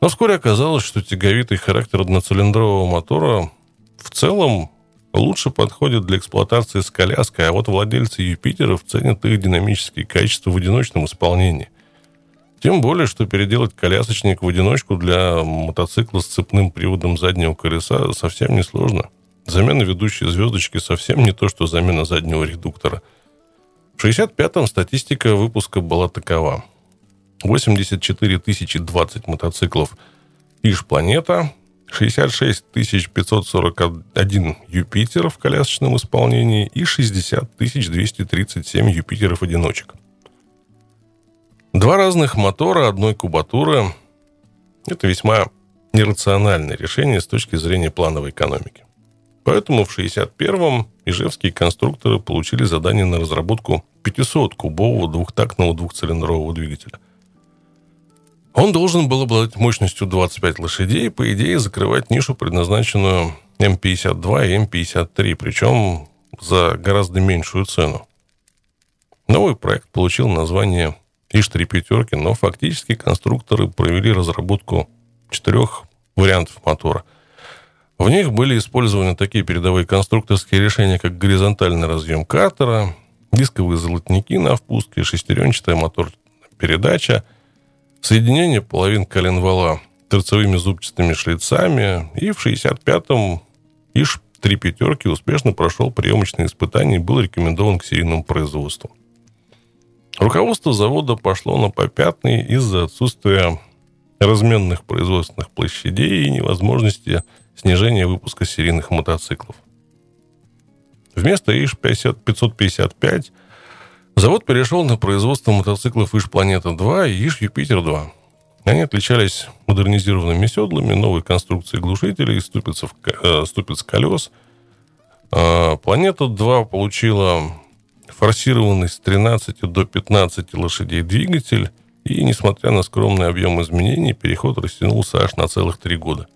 Но вскоре оказалось, что тяговитый характер одноцилиндрового мотора в целом лучше подходит для эксплуатации с коляской, а вот владельцы «Юпитеров» ценят их динамические качества в одиночном исполнении. Тем более, что переделать колясочник в одиночку для мотоцикла с цепным приводом заднего колеса совсем несложно. Замена ведущей звездочки совсем не то, что замена заднего редуктора. В шестьдесят пятом статистика выпуска была такова. восемьдесят четыре тысячи двадцать мотоциклов «Иж-планета», шестьдесят шесть тысяч пятьсот сорок один Юпитер в колясочном исполнении и шестьдесят тысяч двести тридцать семь Юпитеров-одиночек. Два разных мотора одной кубатуры – это весьма нерациональное решение с точки зрения плановой экономики. Поэтому в шестьдесят первом ижевские конструкторы получили задание на разработку пятисоткубового двухтактного двухцилиндрового двигателя. Он должен был обладать мощностью двадцать пять лошадей и, по идее, закрывать нишу, предназначенную М пятьдесят два и М пятьдесят три, причем за гораздо меньшую цену. Новый проект получил название ИЖ-три пятерки, но фактически конструкторы провели разработку четырех вариантов мотора. В них были использованы такие передовые конструкторские решения, как горизонтальный разъем картера, дисковые золотники на впуске, шестеренчатая мотор-передача, соединение половин колен вала торцевыми зубчатыми шлицами, и в шестьдесят пятом ИЖ-три пятерки успешно прошел приемочные испытания и был рекомендован к серийному производству. Руководство завода пошло на попятный из-за отсутствия разменных производственных площадей и невозможности снижения выпуска серийных мотоциклов. Вместо ИЖ пятьсот пятьдесят пять завод перешел на производство мотоциклов ИЖ-Планета два и ИЖ-Юпитер два. Они отличались модернизированными седлами, новой конструкцией глушителей, ступиц, э, ступиц колес. Э, Планета два получила форсированный с тринадцати до пятнадцати лошадей двигатель, и, несмотря на скромный объем изменений, переход растянулся аж на целых три года.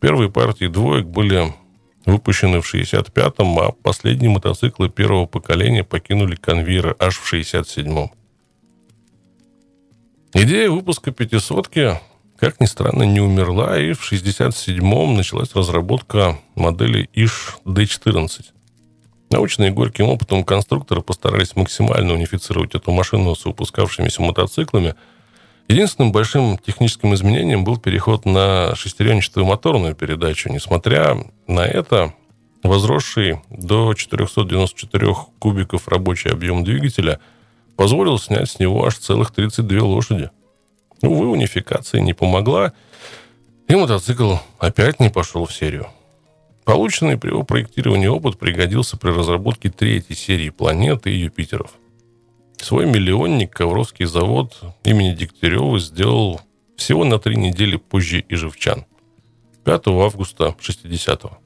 Первые партии двоек были выпущены в шестьдесят пятом, а последние мотоциклы первого поколения покинули конвейеры аж в шестьдесят седьмом. Идея выпуска пятисотки, как ни странно, не умерла, и в шестьдесят седьмом началась разработка модели ИЖ-Д четырнадцать. Научные горьким опытом конструкторы постарались максимально унифицировать эту машину с выпускавшимися мотоциклами. Единственным большим техническим изменением был переход на шестеренчатую моторную передачу. Несмотря на это, возросший до четырехсот девяноста четырёх кубиков рабочий объем двигателя позволил снять с него аж целых тридцать две лошади. Увы, унификация не помогла, и мотоцикл опять не пошел в серию. Полученный при его проектировании опыт пригодился при разработке третьей серии «Планет» и «Юпитеров». Свой миллионник Ковровский завод имени Дегтярева сделал всего на три недели позже ижевчан, пятого августа шестидесятого.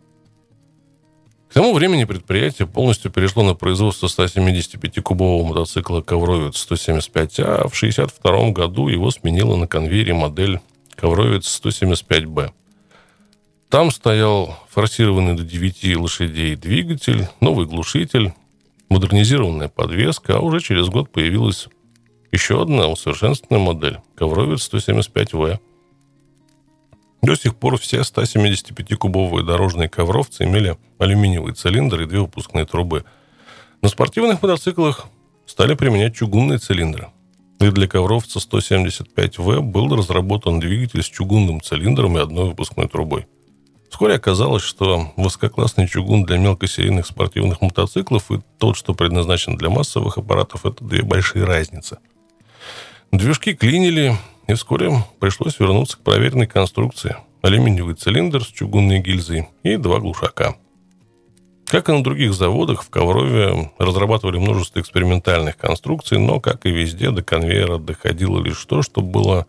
К тому времени предприятие полностью перешло на производство ста семидесяти пяти кубового мотоцикла «Ковровец сто семьдесят пять А», а в шестьдесят втором году его сменила на конвейере модель «Ковровец сто семьдесят пять Б». Там стоял форсированный до девяти лошадей двигатель, новый глушитель, модернизированная подвеска, а уже через год появилась еще одна усовершенствованная модель – Ковровец сто семьдесят пять В. До сих пор все ста семидесяти пяти кубовые дорожные ковровцы имели алюминиевый цилиндр и две выпускные трубы. На спортивных мотоциклах стали применять чугунные цилиндры. И для Ковровца сто семьдесят пять В был разработан двигатель с чугунным цилиндром и одной выпускной трубой. Вскоре оказалось, что высококлассный чугун для мелкосерийных спортивных мотоциклов и тот, что предназначен для массовых аппаратов, это две большие разницы. Движки клинили, и вскоре пришлось вернуться к проверенной конструкции. Алюминиевый цилиндр с чугунной гильзой и два глушака. Как и на других заводах, в Коврове разрабатывали множество экспериментальных конструкций, но, как и везде, до конвейера доходило лишь то, что было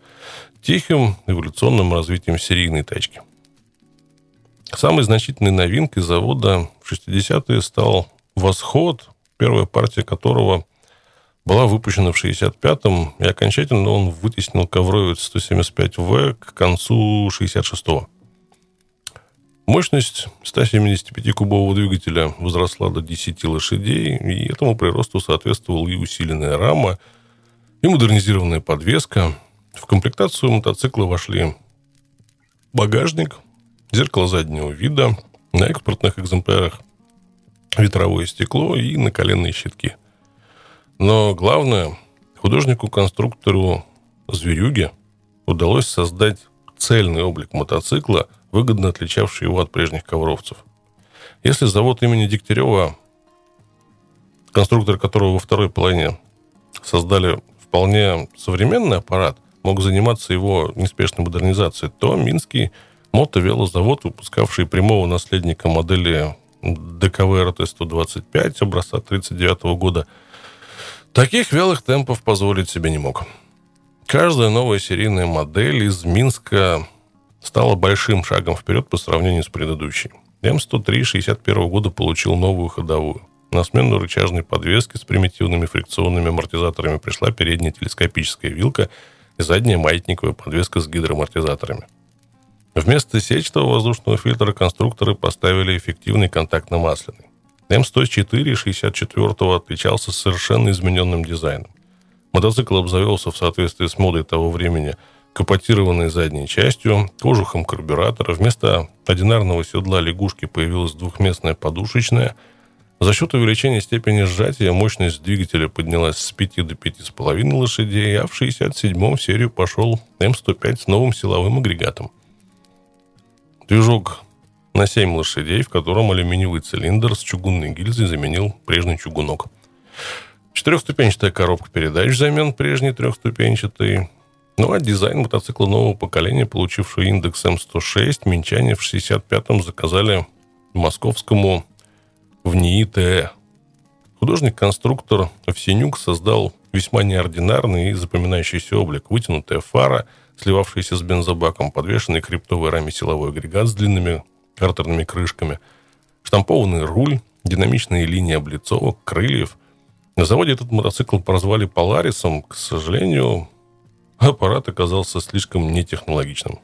тихим эволюционным развитием серийной тачки. Самой значительной новинкой завода в шестидесятые стал «Восход», первая партия которого была выпущена в шестьдесят пятом, и окончательно он вытеснил Ковровец сто семьдесят пять В к концу шестьдесят шестого. Мощность ста семидесяти пяти кубового двигателя возросла до десяти лошадей, и этому приросту соответствовала и усиленная рама, и модернизированная подвеска. В комплектацию мотоцикла вошли багажник, зеркало заднего вида, на экспортных экземплярах ветровое стекло и наколенные щитки. Но главное, художнику-конструктору Зверюге удалось создать цельный облик мотоцикла, выгодно отличавший его от прежних ковровцев. Если завод имени Дегтярева, конструктор которого во второй половине создали вполне современный аппарат, мог заниматься его неспешной модернизацией, то Минский Мотовелозавод, выпускавший прямого наследника модели ДКВ эр тэ сто двадцать пять образца тридцать девятого года, таких вялых темпов позволить себе не мог. Каждая новая серийная модель из Минска стала большим шагом вперед по сравнению с предыдущей. эм сто три шестьдесят первого года получил новую ходовую. На смену рычажной подвеске с примитивными фрикционными амортизаторами пришла передняя телескопическая вилка и задняя маятниковая подвеска с гидроамортизаторами. Вместо сетчатого воздушного фильтра конструкторы поставили эффективный контактно-масляный. эм сто четыре шестьдесят четвёртого отличался совершенно измененным дизайном. Мотоцикл обзавелся в соответствии с модой того времени капотированной задней частью, кожухом карбюратора. Вместо одинарного седла лягушки появилась двухместная подушечная. За счет увеличения степени сжатия мощность двигателя поднялась с пяти до пяти с половиной лошадей, а в шестьдесят седьмом в серию пошел эм сто пять с новым силовым агрегатом. Движок на семь лошадей, в котором алюминиевый цилиндр с чугунной гильзой заменил прежний чугунок. Четырехступенчатая коробка передач взамен прежней трехступенчатой. Ну а дизайн мотоцикла нового поколения, получивший индекс эм сто шесть, минчане в шестьдесят пятом заказали московскому в НИИ ТЭ. Художник-конструктор Овсенюк создал весьма неординарный и запоминающийся облик. Вытянутая фара, сливавшаяся с бензобаком, подвешенный к рептовой раме силовой агрегат с длинными картерными крышками, штампованный руль, динамичные линии облицовок, крыльев. На заводе этот мотоцикл прозвали «Поларисом». К сожалению, аппарат оказался слишком нетехнологичным.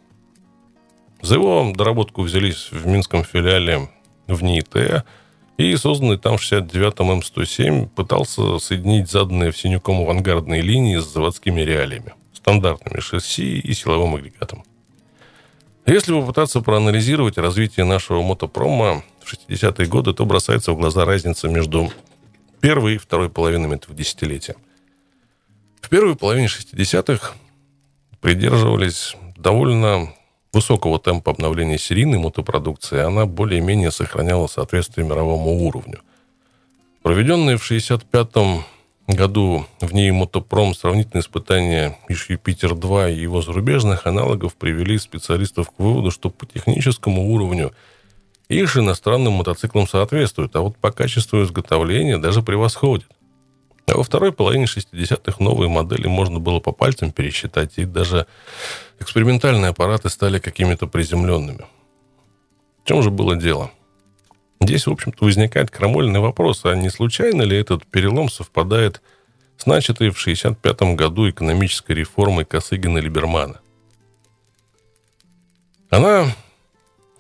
За его доработку взялись в минском филиале в НИИ-ТЭ, и созданный там в шестьдесят девятом эм сто семь пытался соединить заданные Овсенюком авангардные линии с заводскими реалиями, стандартными шасси и силовым агрегатом. Если попытаться проанализировать развитие нашего мотопрома в шестидесятые годы, то бросается в глаза разница между первой и второй половинами этого десятилетия. В первой половине шестидесятых придерживались довольно высокого темпа обновления серийной мотопродукции, она более-менее сохраняла соответствие мировому уровню. Проведенные в шестьдесят пятом году в ней мотопром сравнительные испытания Иж-Юпитер два и его зарубежных аналогов привели специалистов к выводу, что по техническому уровню Иж иностранным мотоциклам соответствует, а вот по качеству изготовления даже превосходит. А во второй половине шестидесятых новые модели можно было по пальцам пересчитать, и даже экспериментальные аппараты стали какими-то приземленными. В чем же было дело? Здесь, в общем-то, возникает крамольный вопрос, а не случайно ли этот перелом совпадает с начатой в шестьдесят пятом году экономической реформой Косыгина-Либермана? Она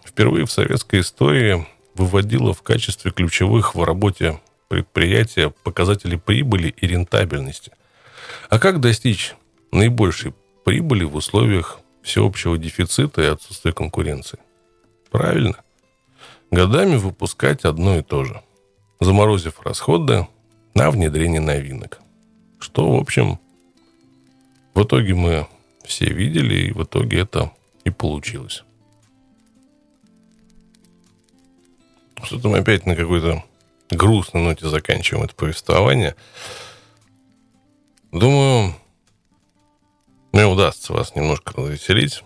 впервые в советской истории выводила в качестве ключевых в работе предприятия показатели прибыли и рентабельности. А как достичь наибольшей прибыли в условиях всеобщего дефицита и отсутствия конкуренции? Правильно. Годами выпускать одно и то же, заморозив расходы на внедрение новинок. Что, в общем, в итоге мы все видели, и в итоге это и получилось. Что-то мы опять на какой-то грустной ноте заканчиваем это повествование. Думаю, мне удастся вас немножко развеселить.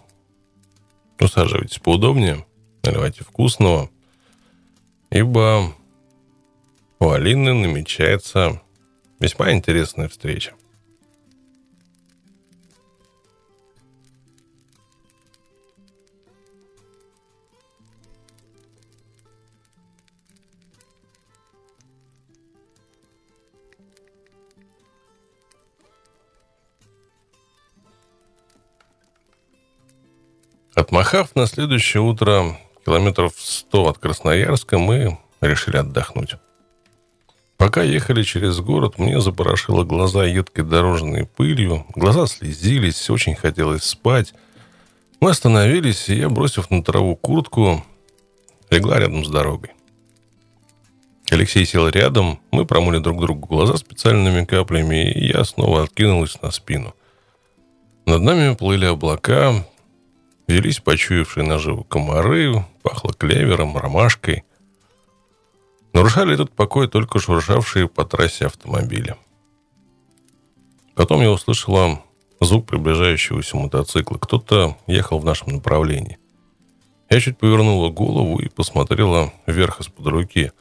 Усаживайтесь поудобнее, наливайте вкусного, ибо у Алины намечается весьма интересная встреча. Отмахав на следующее утро километров сто от Красноярска, мы решили отдохнуть. Пока ехали через город, мне запорошило глаза едкой дорожной пылью, глаза слезились, очень хотелось спать. Мы остановились, и я, бросив на траву куртку, легла рядом с дорогой. Алексей сел рядом, мы промыли друг другу глаза специальными каплями, и я снова откинулась на спину. Над нами плыли облака, велись почуявшие наживу комары, пахло клевером, ромашкой. Нарушали этот покой только шуршавшие по трассе автомобили. Потом я услышала звук приближающегося мотоцикла. Кто-то ехал в нашем направлении. Я чуть повернула голову и посмотрела вверх из-под руки.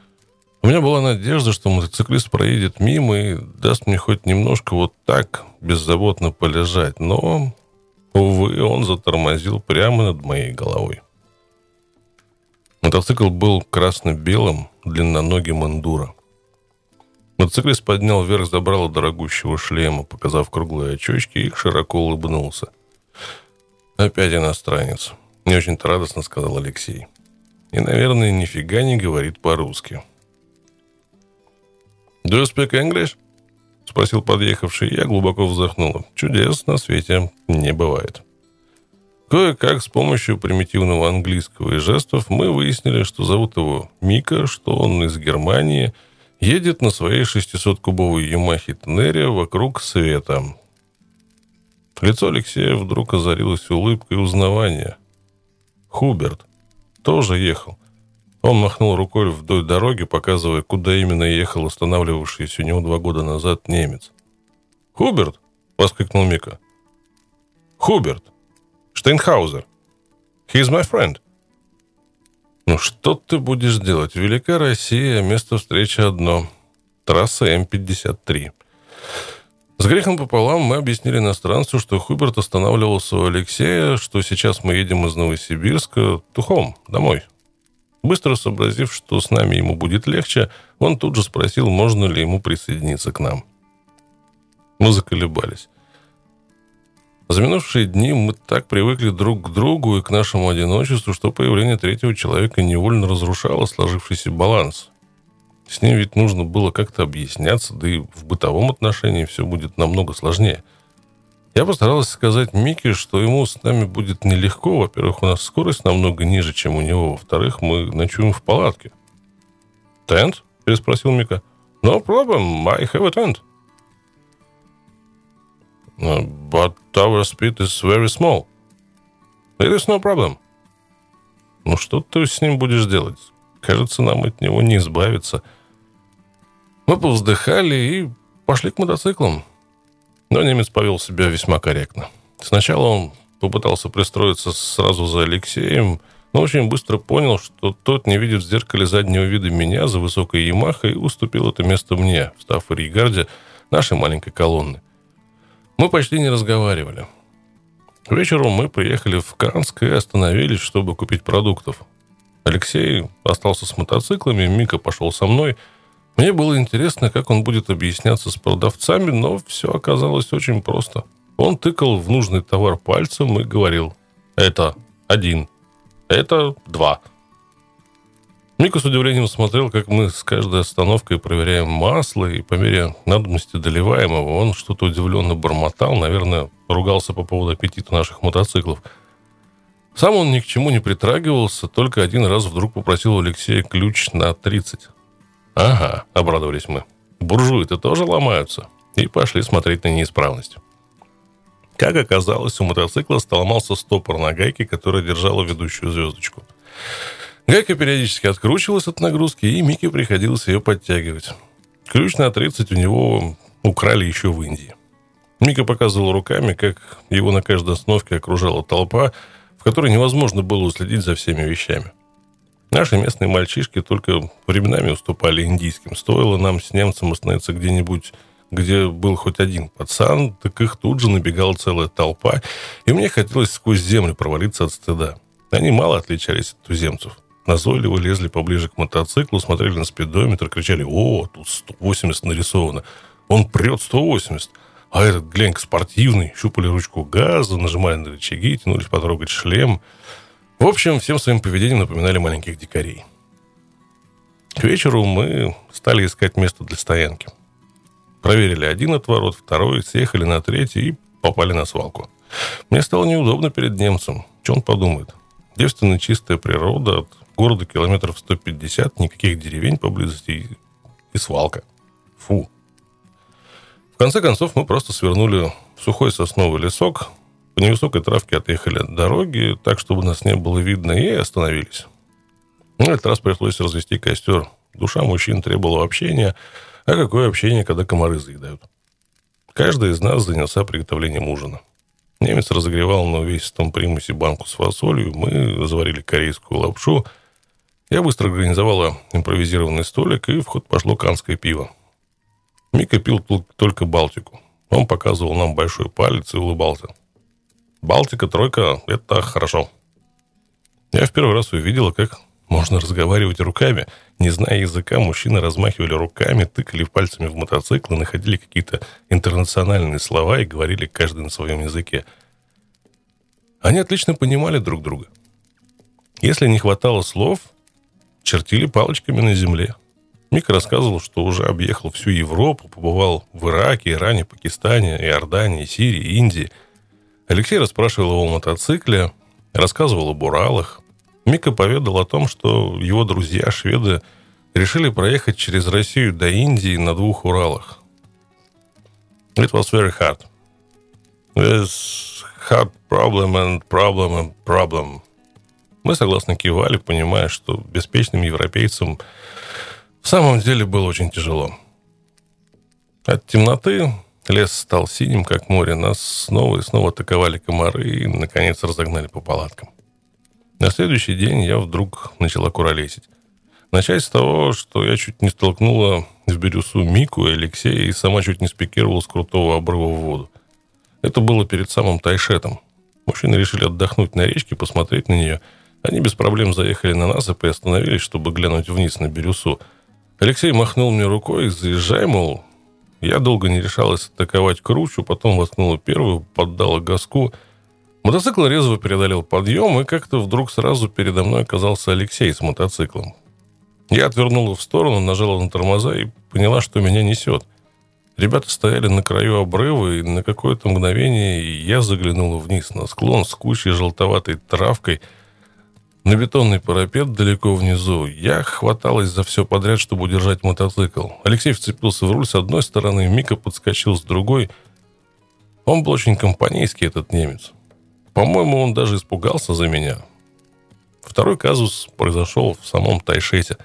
У меня была надежда, что мотоциклист проедет мимо и даст мне хоть немножко вот так беззаботно полежать, но, увы, он затормозил прямо над моей головой. Мотоцикл был красно-белым, длинноногим эндуро. Мотоциклист поднял вверх забрало дорогущего шлема, показав круглые очечки, и широко улыбнулся. «Опять иностранец», — не очень-то радостно сказал Алексей. «И, наверное, нифига не говорит по-русски». «Do you speak English?» — спросил подъехавший, и я глубоко вздохнула. Чудес на свете не бывает. Кое-как с помощью примитивного английского и жестов мы выяснили, что зовут его Мика, что он из Германии, едет на своей шестисоткубовой Ямахе Тенере вокруг света. Лицо Алексея вдруг озарилось улыбкой узнавания. Хуберт тоже ехал. Он махнул рукой вдоль дороги, показывая, куда именно ехал останавливавшийся у него два года назад немец. «Хуберт!» — воскликнул Мика. «Хуберт! Штейнхаузер! He is my friend!» «Ну что ты будешь делать? Велика Россия, место встречи одно. Трасса М пятьдесят три». С грехом пополам мы объяснили иностранцу, что Хуберт останавливался у Алексея, что сейчас мы едем из Новосибирска тухом домой. Быстро сообразив, что с нами ему будет легче, он тут же спросил, можно ли ему присоединиться к нам. Мы заколебались. За минувшие дни мы так привыкли друг к другу и к нашему одиночеству, что появление третьего человека невольно разрушало сложившийся баланс. С ним ведь нужно было как-то объясняться, да и в бытовом отношении все будет намного сложнее. Я постаралась сказать Мике, что ему с нами будет нелегко. Во-первых, у нас скорость намного ниже, чем у него. Во-вторых, мы ночуем в палатке. «Тент?» – переспросил Мика. «No problem, I have a tent. But our speed is very small. It is no problem». «Ну что ты с ним будешь делать? Кажется, нам от него не избавиться». Мы повздыхали и пошли к мотоциклам. Но немец повел себя весьма корректно. Сначала он попытался пристроиться сразу за Алексеем, но очень быстро понял, что тот не видит в зеркале заднего вида меня за высокой Ямахой, и уступил это место мне, встав в арьергарде нашей маленькой колонны. Мы почти не разговаривали. Вечером мы приехали в Канск и остановились, чтобы купить продуктов. Алексей остался с мотоциклами, Мика пошел со мной. Мне было интересно, как он будет объясняться с продавцами, но все оказалось очень просто. Он тыкал в нужный товар пальцем и говорил: «Это один, это два». Мика с удивлением смотрел, как мы с каждой остановкой проверяем масло, и по мере надобности доливаемого он что-то удивленно бормотал, наверное, ругался по поводу аппетита наших мотоциклов. Сам он ни к чему не притрагивался, только один раз вдруг попросил у Алексея ключ на тридцать. «Ага», — обрадовались мы. «Буржуи-то тоже ломаются». И пошли смотреть на неисправность. Как оказалось, у мотоцикла сломался стопор на гайке, которая держала ведущую звездочку. Гайка периодически откручивалась от нагрузки, и Мике приходилось ее подтягивать. Ключ на тридцать у него украли еще в Индии. Мика показывал руками, как его на каждой остановке окружала толпа, в которой невозможно было уследить за всеми вещами. Наши местные мальчишки только временами уступали индийским. Стоило нам с немцем остановиться где-нибудь, где был хоть один пацан, так их тут же набегала целая толпа, и мне хотелось сквозь землю провалиться от стыда. Они мало отличались от туземцев. Назойливо лезли поближе к мотоциклу, смотрели на спидометр, кричали: «О, тут сто восемьдесят нарисовано! Он прет сто восемьдесят! А этот, глянь-ка, спортивный!» Щупали ручку газа, нажимали на рычаги, тянулись потрогать шлем. В общем, всем своим поведением напоминали маленьких дикарей. К вечеру мы стали искать место для стоянки. Проверили один отворот, второй, съехали на третий и попали на свалку. Мне стало неудобно перед немцем. Что он подумает? Девственно чистая природа, от города километров сто пятьдесят, никаких деревень поблизости и, и свалка. Фу. В конце концов, мы просто свернули в сухой сосновый лесок, по невысокой травке отъехали от дороги, так, чтобы нас не было видно, и остановились. На этот раз пришлось развести костер. Душа мужчин требовала общения, а какое общение, когда комары заедают? Каждый из нас занялся приготовлением ужина. Немец разогревал на увесистом примусе банку с фасолью, мы заварили корейскую лапшу. Я быстро организовала импровизированный столик, и в ход пошло канское пиво. Мика пил только Балтику. Он показывал нам большой палец и улыбался. Балтика, тройка, это хорошо. Я в первый раз увидела, как можно разговаривать руками. Не зная языка, мужчины размахивали руками, тыкали пальцами в мотоциклы, находили какие-то интернациональные слова и говорили каждый на своем языке. Они отлично понимали друг друга. Если не хватало слов, чертили палочками на земле. Мик рассказывал, что уже объехал всю Европу, побывал в Ираке, Иране, Пакистане, Иордании, Сирии, Индии. Алексей расспрашивал его о мотоцикле, рассказывал об Уралах. Мика поведал о том, что его друзья, шведы, решили проехать через Россию до Индии на двух Уралах. It was very hard. It's hard problem and problem and problem. Мы согласно кивали, понимая, что беспечным европейцам в самом деле было очень тяжело. От темноты лес стал синим, как море. Нас снова и снова атаковали комары и, наконец, разогнали по палаткам. На следующий день я вдруг начала куролесить. Начать с того, что я чуть не столкнула в бирюсу Мику и Алексея и сама чуть не спикировала с крутого обрыва в воду. Это было перед самым Тайшетом. Мужчины решили отдохнуть на речке, посмотреть на нее. Они без проблем заехали на насыпь и остановились, чтобы глянуть вниз на бирюсу. Алексей махнул мне рукой, заезжай, мол. Я долго не решалась атаковать кручу, потом воткнула первую, поддала газку. Мотоцикл резво преодолел подъем, и как-то вдруг сразу передо мной оказался Алексей с мотоциклом. Я отвернула в сторону, нажала на тормоза и поняла, что меня несет. Ребята стояли на краю обрыва, и на какое-то мгновение я заглянула вниз на склон с кучей желтоватой травкой на бетонный парапет далеко внизу. Я хваталась за все подряд, чтобы удержать мотоцикл. Алексей вцепился в руль с одной стороны, Мика подскочил с другой. Он был очень компанейский, этот немец. По-моему, он даже испугался за меня. Второй казус произошел в самом Тайшете.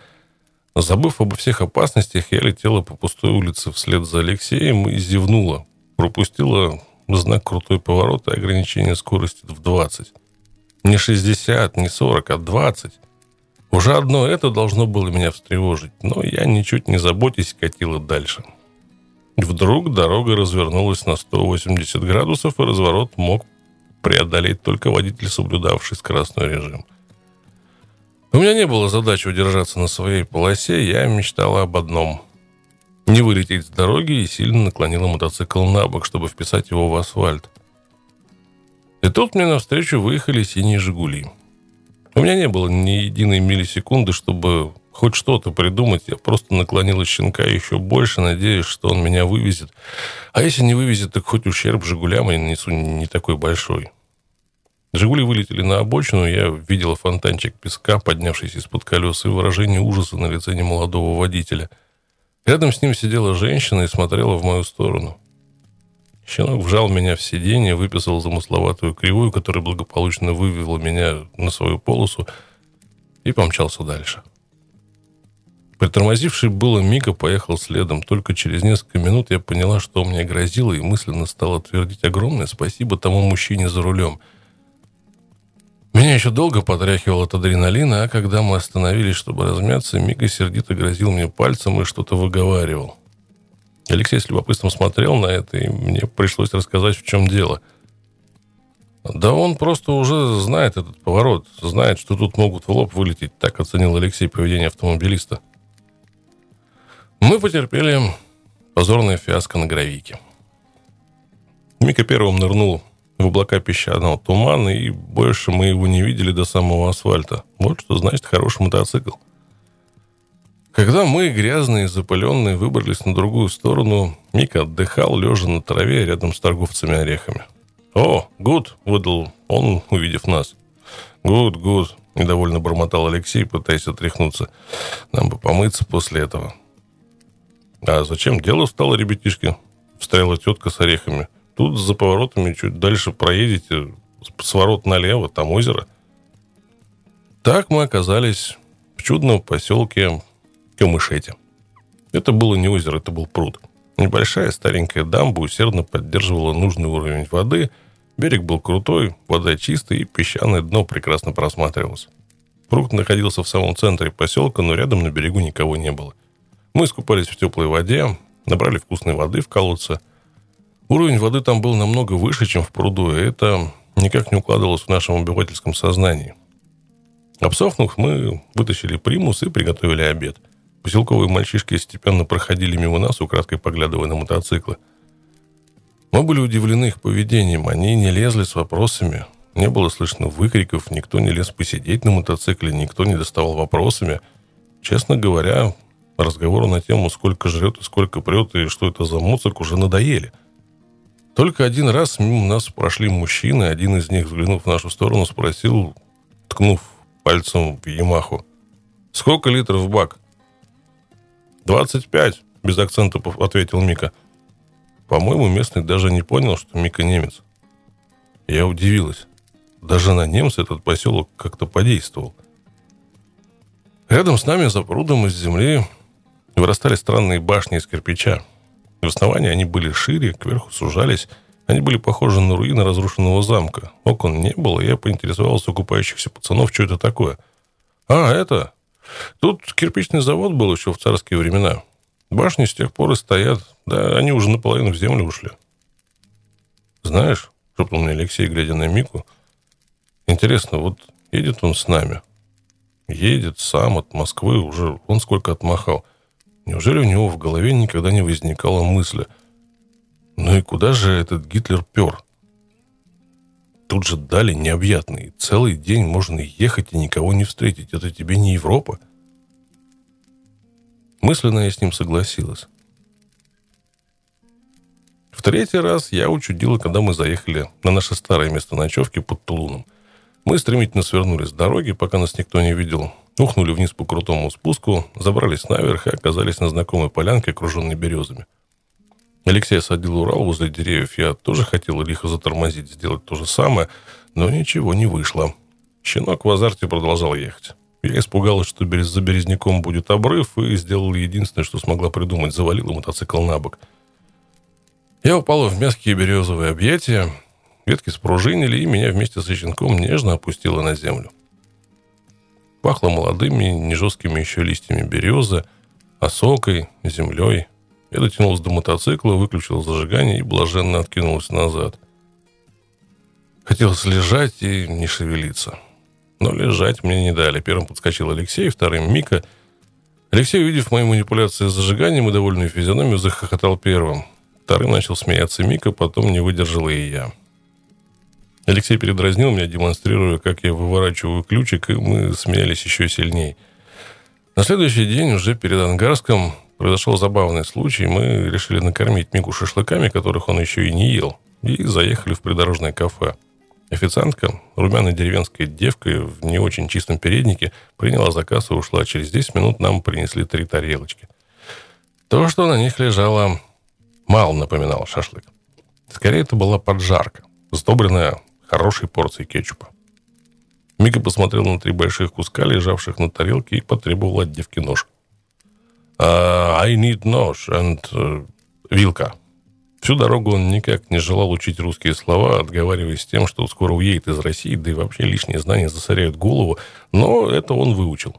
Забыв обо всех опасностях, я летела по пустой улице вслед за Алексеем и зевнула. Пропустила знак крутой поворот и ограничение скорости в двадцать. Не шестьдесят, не сорок, а двадцать. Уже одно это должно было меня встревожить, но я, ничуть не заботясь, катила дальше. Вдруг дорога развернулась на сто восемьдесят градусов, и разворот мог преодолеть только водитель, соблюдавший скоростной режим. У меня не было задачи удержаться на своей полосе, я мечтала об одном. Не вылететь с дороги и сильно наклонила мотоцикл на бок, чтобы вписать его в асфальт. И тут мне навстречу выехали синие «Жигули». У меня не было ни единой миллисекунды, чтобы хоть что-то придумать. Я просто наклонила щенка еще больше, надеясь, что он меня вывезет. А если не вывезет, так хоть ущерб «Жигулям» я нанесу не такой большой. «Жигули» вылетели на обочину, я видела фонтанчик песка, поднявшийся из-под колес, и выражение ужаса на лице немолодого водителя. Рядом с ним сидела женщина и смотрела в мою сторону. Щенок вжал меня в сиденье, выписал замысловатую кривую, которая благополучно вывела меня на свою полосу, и помчался дальше. Притормозивший было Мика поехал следом. Только через несколько минут я поняла, что мне грозило, и мысленно стала твердить огромное спасибо тому мужчине за рулем. Меня еще долго потряхивало от адреналина, а когда мы остановились, чтобы размяться, Мика сердито грозил мне пальцем и что-то выговаривал. Алексей с любопытством смотрел на это, и мне пришлось рассказать, в чем дело. Да он просто уже знает этот поворот, знает, что тут могут в лоб вылететь, так оценил Алексей поведение автомобилиста. Мы потерпели позорное фиаско на гравийке. Мика первым нырнул в облака песчаного тумана, и больше мы его не видели до самого асфальта. Вот что значит хороший мотоцикл. Когда мы, грязные и запыленные, выбрались на другую сторону, Мика отдыхал, лежа на траве рядом с торговцами орехами. «О, гуд!» – выдал он, увидев нас. «Гуд, гуд!» – недовольно бормотал Алексей, пытаясь отряхнуться. «Нам бы помыться после этого». «А зачем дело стало, ребятишки?» – встряла тетка с орехами. «Тут за поворотами чуть дальше проедете, сворот налево, там озеро». Так мы оказались в чудном поселке Камышете. Это было не озеро, это был пруд. Небольшая старенькая дамба усердно поддерживала нужный уровень воды, Берег был крутой, вода чистая и песчаное дно прекрасно просматривалось. Пруд находился в самом центре поселка, но рядом на берегу никого не было. Мы искупались в теплой воде, набрали вкусной воды в колодце. Уровень воды там был намного выше, чем в пруду, и это никак не укладывалось в нашем обывательском сознании. Обсохнув, мы вытащили примус и приготовили обед. Поселковые мальчишки степенно проходили мимо нас, украдкой поглядывая на мотоциклы. Мы были удивлены их поведением, они не лезли с вопросами. Не было слышно выкриков, никто не лез посидеть на мотоцикле, никто не доставал вопросами. Честно говоря, разговоры на тему «сколько жрет и сколько прет» и «что это за моцик» уже надоели. Только один раз мимо нас прошли мужчины, один из них, взглянув в нашу сторону, спросил, ткнув пальцем в «Ямаху»: «Сколько литров в бак?» «двадцать пять», — без акцента ответил Мика. По-моему, местный даже не понял, что Мика немец. Я удивилась. Даже на немца этот поселок как-то подействовал. Рядом с нами, за прудом, из земли вырастали странные башни из кирпича. В основании они были шире, кверху сужались. Они были похожи на руины разрушенного замка. Окон не было, и я поинтересовался у купающихся пацанов, что это такое. «А, это... Тут кирпичный завод был еще в царские времена. Башни с тех пор и стоят. Да, они уже наполовину в землю ушли». «Знаешь», — шепнул мне Алексей, глядя на Мику, «интересно, вот едет он с нами? Едет сам от Москвы, уже он сколько отмахал. Неужели у него в голове никогда не возникала мысль: ну и куда же этот Гитлер пер? Тут же дали необъятные. Целый день можно ехать и никого не встретить. Это тебе не Европа». Мысленно я с ним согласилась. В третий раз я учудила, когда мы заехали на наше старое место ночевки под Тулуном. Мы стремительно свернули с дороги, пока нас никто не видел. Ухнули вниз по крутому спуску, забрались наверх и оказались на знакомой полянке, окруженной березами. Алексей осадил Урал возле деревьев. Я тоже хотел лихо затормозить, сделать то же самое, но ничего не вышло. Щенок в азарте продолжал ехать. Я испугалась, что за березняком будет обрыв, и сделала единственное, что смогла придумать. Завалила мотоцикл на бок. Я упала в мягкие березовые объятия. Ветки спружинили, и меня вместе с щенком нежно опустило на землю. Пахло молодыми, не жесткими еще листьями березы, осокой, землей. Я дотянулась до мотоцикла, выключила зажигание и блаженно откинулась назад. Хотелось лежать и не шевелиться. Но лежать мне не дали. Первым подскочил Алексей, вторым — Мика. Алексей, увидев мои манипуляции с зажиганием и довольную физиономию, захохотал первым. Вторым начал смеяться Мика, потом не выдержала и я. Алексей передразнил меня, демонстрируя, как я выворачиваю ключик, и мы смеялись еще сильнее. На следующий день, уже перед Ангарском, произошел забавный случай. Мы решили накормить Мику шашлыками, которых он еще и не ел, и заехали в придорожное кафе. Официантка, румяная деревенская девка в не очень чистом переднике, приняла заказ и ушла. Через десять минут нам принесли три тарелочки. То, что на них лежало, мало напоминало шашлык. Скорее, это была поджарка, сдобренная хорошей порцией кетчупа. Мика посмотрел на три больших куска, лежавших на тарелке, и потребовал от девки нож. Uh, «I need нож and uh, вилка». Всю дорогу он никак не желал учить русские слова, отговариваясь тем, что скоро уедет из России, да и вообще лишние знания засоряют голову, но это он выучил.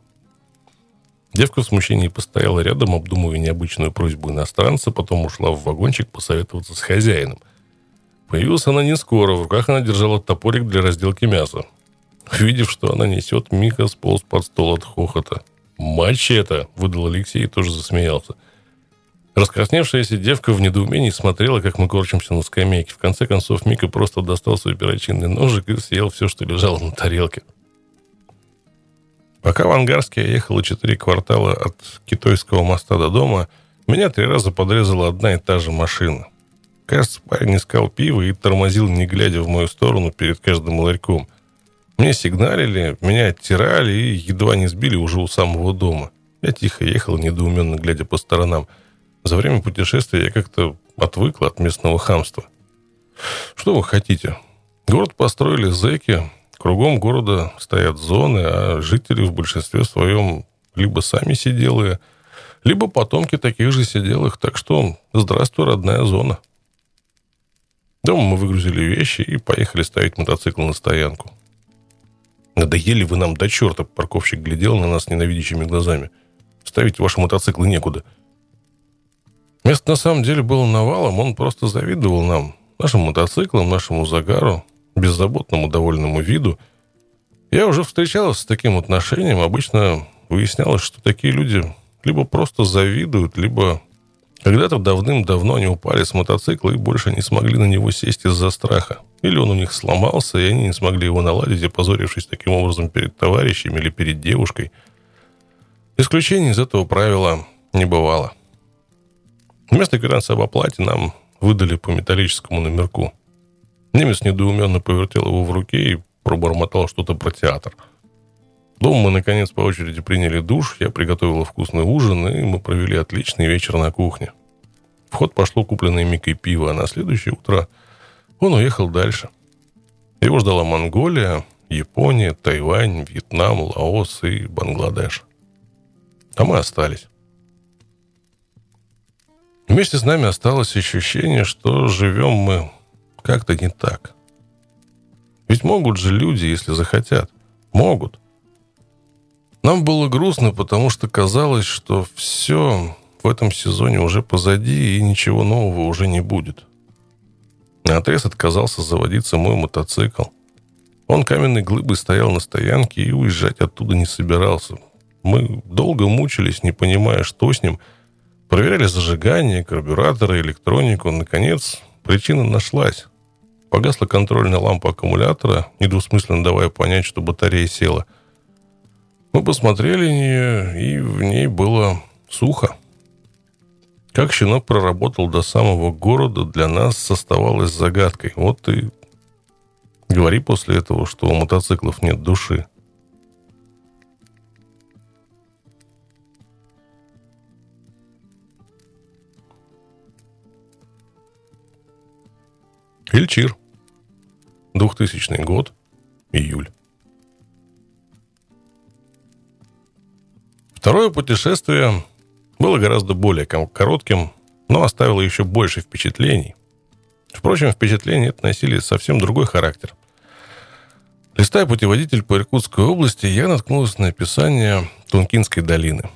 Девка в смущении постояла рядом, обдумывая необычную просьбу иностранца, потом ушла в вагончик посоветоваться с хозяином. Появилась она не скоро, в руках она держала топорик для разделки мяса. Увидев, что она несет, Миха сполз под стол от хохота. «Мачете!» — выдал Алексей и тоже засмеялся. Раскрасневшаяся девка в недоумении смотрела, как мы корчимся на скамейке. В конце концов, Мика просто достал свой перочинный ножик и съел все, что лежало на тарелке. Пока в Ангарске я ехала четыре квартала от Китайского моста до дома, меня три раза подрезала одна и та же машина. Кажется, парень искал пиво и тормозил, не глядя в мою сторону, перед каждым ларьком. Мне сигналили, меня оттирали и едва не сбили уже у самого дома. Я тихо ехал, недоуменно глядя по сторонам. За время путешествия я как-то отвыкла от местного хамства. Что вы хотите? Город построили зэки, кругом города стоят зоны, а жители в большинстве своем либо сами сиделые, либо потомки таких же сиделых, так что здравствуй, родная зона. Дома мы выгрузили вещи и поехали ставить мотоцикл на стоянку. Надоели вы нам до черта, парковщик глядел на нас ненавидящими глазами. Ставить ваши мотоциклы некуда. Мест на самом деле было навалом, он просто завидовал нам, нашим мотоциклам, нашему загару, беззаботному довольному виду. Я уже встречалась с таким отношением, обычно выяснялось, что такие люди либо просто завидуют, либо когда-то давным-давно они упали с мотоцикла и больше не смогли на него сесть из-за страха. Или он у них сломался, и они не смогли его наладить, опозорившись таким образом перед товарищами или перед девушкой. Исключений из этого правила не бывало. Вместо квитанции об оплате нам выдали по металлическому номерку. Немец недоуменно повертел его в руке и пробормотал что-то про театр. Дома мы, наконец, по очереди приняли душ, я приготовила вкусный ужин, и мы провели отличный вечер на кухне. В ход пошло купленное Микой пиво, а на следующее утро он уехал дальше. Его ждала Монголия, Япония, Тайвань, Вьетнам, Лаос и Бангладеш. А мы остались. Вместе с нами осталось ощущение, что живем мы как-то не так. Ведь могут же люди, если захотят. Могут. Нам было грустно, потому что казалось, что все в этом сезоне уже позади и ничего нового уже не будет. Наотрез отказался заводиться мой мотоцикл. Он каменной глыбой стоял на стоянке и уезжать оттуда не собирался. Мы долго мучились, не понимая, что с ним. Проверяли зажигание, карбюраторы, электронику. Наконец, причина нашлась. Погасла контрольная лампа аккумулятора, недвусмысленно давая понять, что батарея села. Мы посмотрели на нее, и в ней было сухо. Как щенок проработал до самого города, для нас оставалось загадкой. Вот и говори после этого, что у мотоциклов нет души. Ильчир. двухтысячный год. Июль. Второе путешествие было гораздо более коротким, но оставило еще больше впечатлений. Впрочем, впечатления это носили совсем другой характер. Листая путеводитель по Иркутской области, я наткнулась на описание Тункинской долины.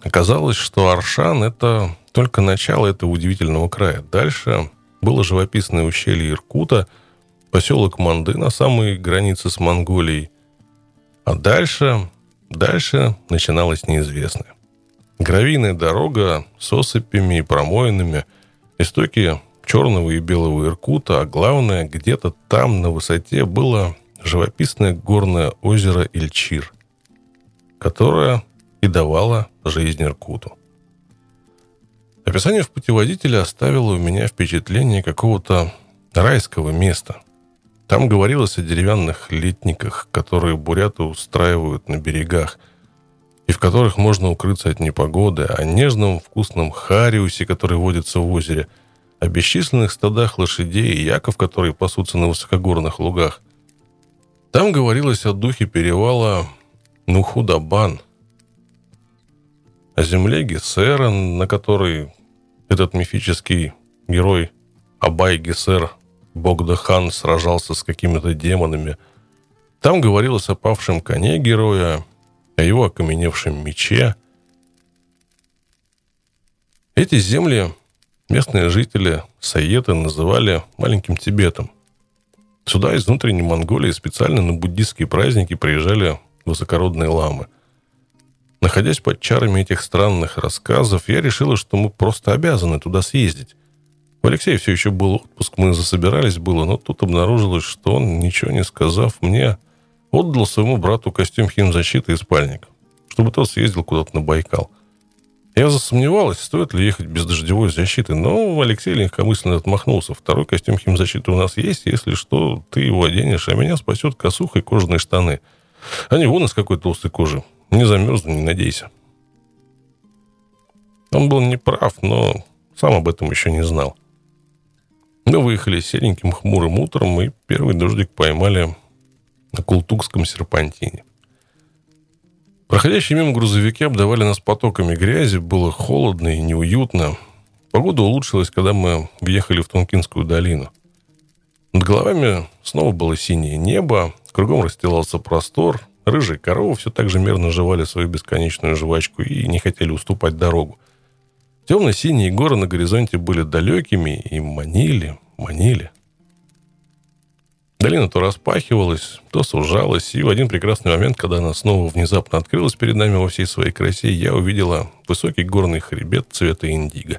Оказалось, что Аршан – это только начало этого удивительного края. Дальше было живописное ущелье Иркута, поселок Манды на самой границе с Монголией. А дальше, дальше начиналось неизвестное. Гравийная дорога с осыпями и промоинами, истоки черного и белого Иркута, а главное, где-то там на высоте было живописное горное озеро Ильчир, которое и давало жизнь Иркуту. Описание в путеводителе оставило у меня впечатление какого-то райского места. Там говорилось о деревянных летниках, которые буряты устраивают на берегах, и в которых можно укрыться от непогоды, о нежном вкусном хариусе, который водится в озере, о бесчисленных стадах лошадей и яков, которые пасутся на высокогорных лугах. Там говорилось о духе перевала Нухудабан, о земле Гессера, на которой этот мифический герой Абай Гессер Богдахан сражался с какими-то демонами. Там говорилось о павшем коне героя, о его окаменевшем мече. Эти земли местные жители Сайеты называли маленьким Тибетом. Сюда из внутренней Монголии специально на буддистские праздники приезжали высокородные ламы. Находясь под чарами этих странных рассказов, я решила, что мы просто обязаны туда съездить. У Алексея все еще был отпуск, мы засобирались было, но тут обнаружилось, что он, ничего не сказав мне, отдал своему брату костюм химзащиты и спальник, чтобы тот съездил куда-то на Байкал. Я засомневалась, стоит ли ехать без дождевой защиты, но Алексей легкомысленно отмахнулся. Второй костюм химзащиты у нас есть, если что, ты его оденешь, а меня спасет косуха и кожаные штаны. Они вон из какой толстой кожи. Не замерзну, не надейся. Он был неправ, но сам об этом еще не знал. Мы выехали сереньким хмурым утром, и первый дождик поймали на Култукском серпантине. Проходящие мимо грузовики обдавали нас потоками грязи, было холодно и неуютно. Погода улучшилась, когда мы въехали в Тункинскую долину. Над головами снова было синее небо, кругом расстилался простор, рыжие коровы все так же мерно жевали свою бесконечную жвачку и не хотели уступать дорогу. Темно-синие горы на горизонте были далекими и манили, манили. Долина то распахивалась, то сужалась, и в один прекрасный момент, когда она снова внезапно открылась перед нами во всей своей красе, я увидела высокий горный хребет цвета индиго.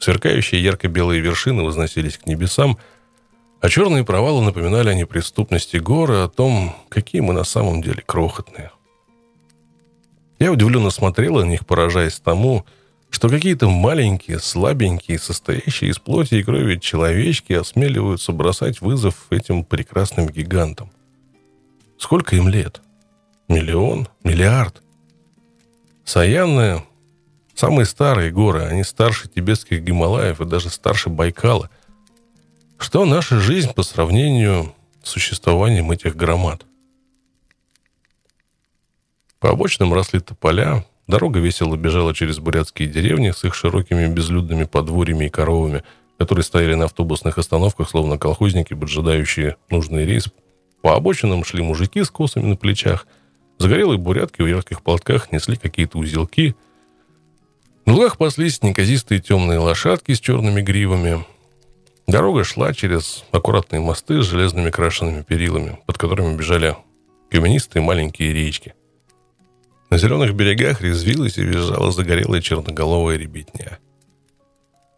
Сверкающие ярко-белые вершины возносились к небесам, а черные провалы напоминали о неприступности гор и о том, какие мы на самом деле крохотные. Я удивленно смотрела на них, поражаясь тому, что какие-то маленькие, слабенькие, состоящие из плоти и крови человечки осмеливаются бросать вызов этим прекрасным гигантам. Сколько им лет? Миллион? Миллиард? Саяны – самые старые горы, они старше тибетских Гималаев и даже старше Байкала. Что наша жизнь по сравнению с существованием этих громад? По обочинам росли тополя, дорога весело бежала через бурятские деревни с их широкими безлюдными подворьями и коровами, которые стояли на автобусных остановках, словно колхозники, поджидающие нужный рейс. По обочинам шли мужики с косами на плечах. Загорелые бурятки в ярких платках несли какие-то узелки. На лугах паслись неказистые темные лошадки с черными гривами. Дорога шла через аккуратные мосты с железными крашенными перилами, под которыми бежали каменистые маленькие речки. На зеленых берегах резвилась и визжала загорелая черноголовая ребятня.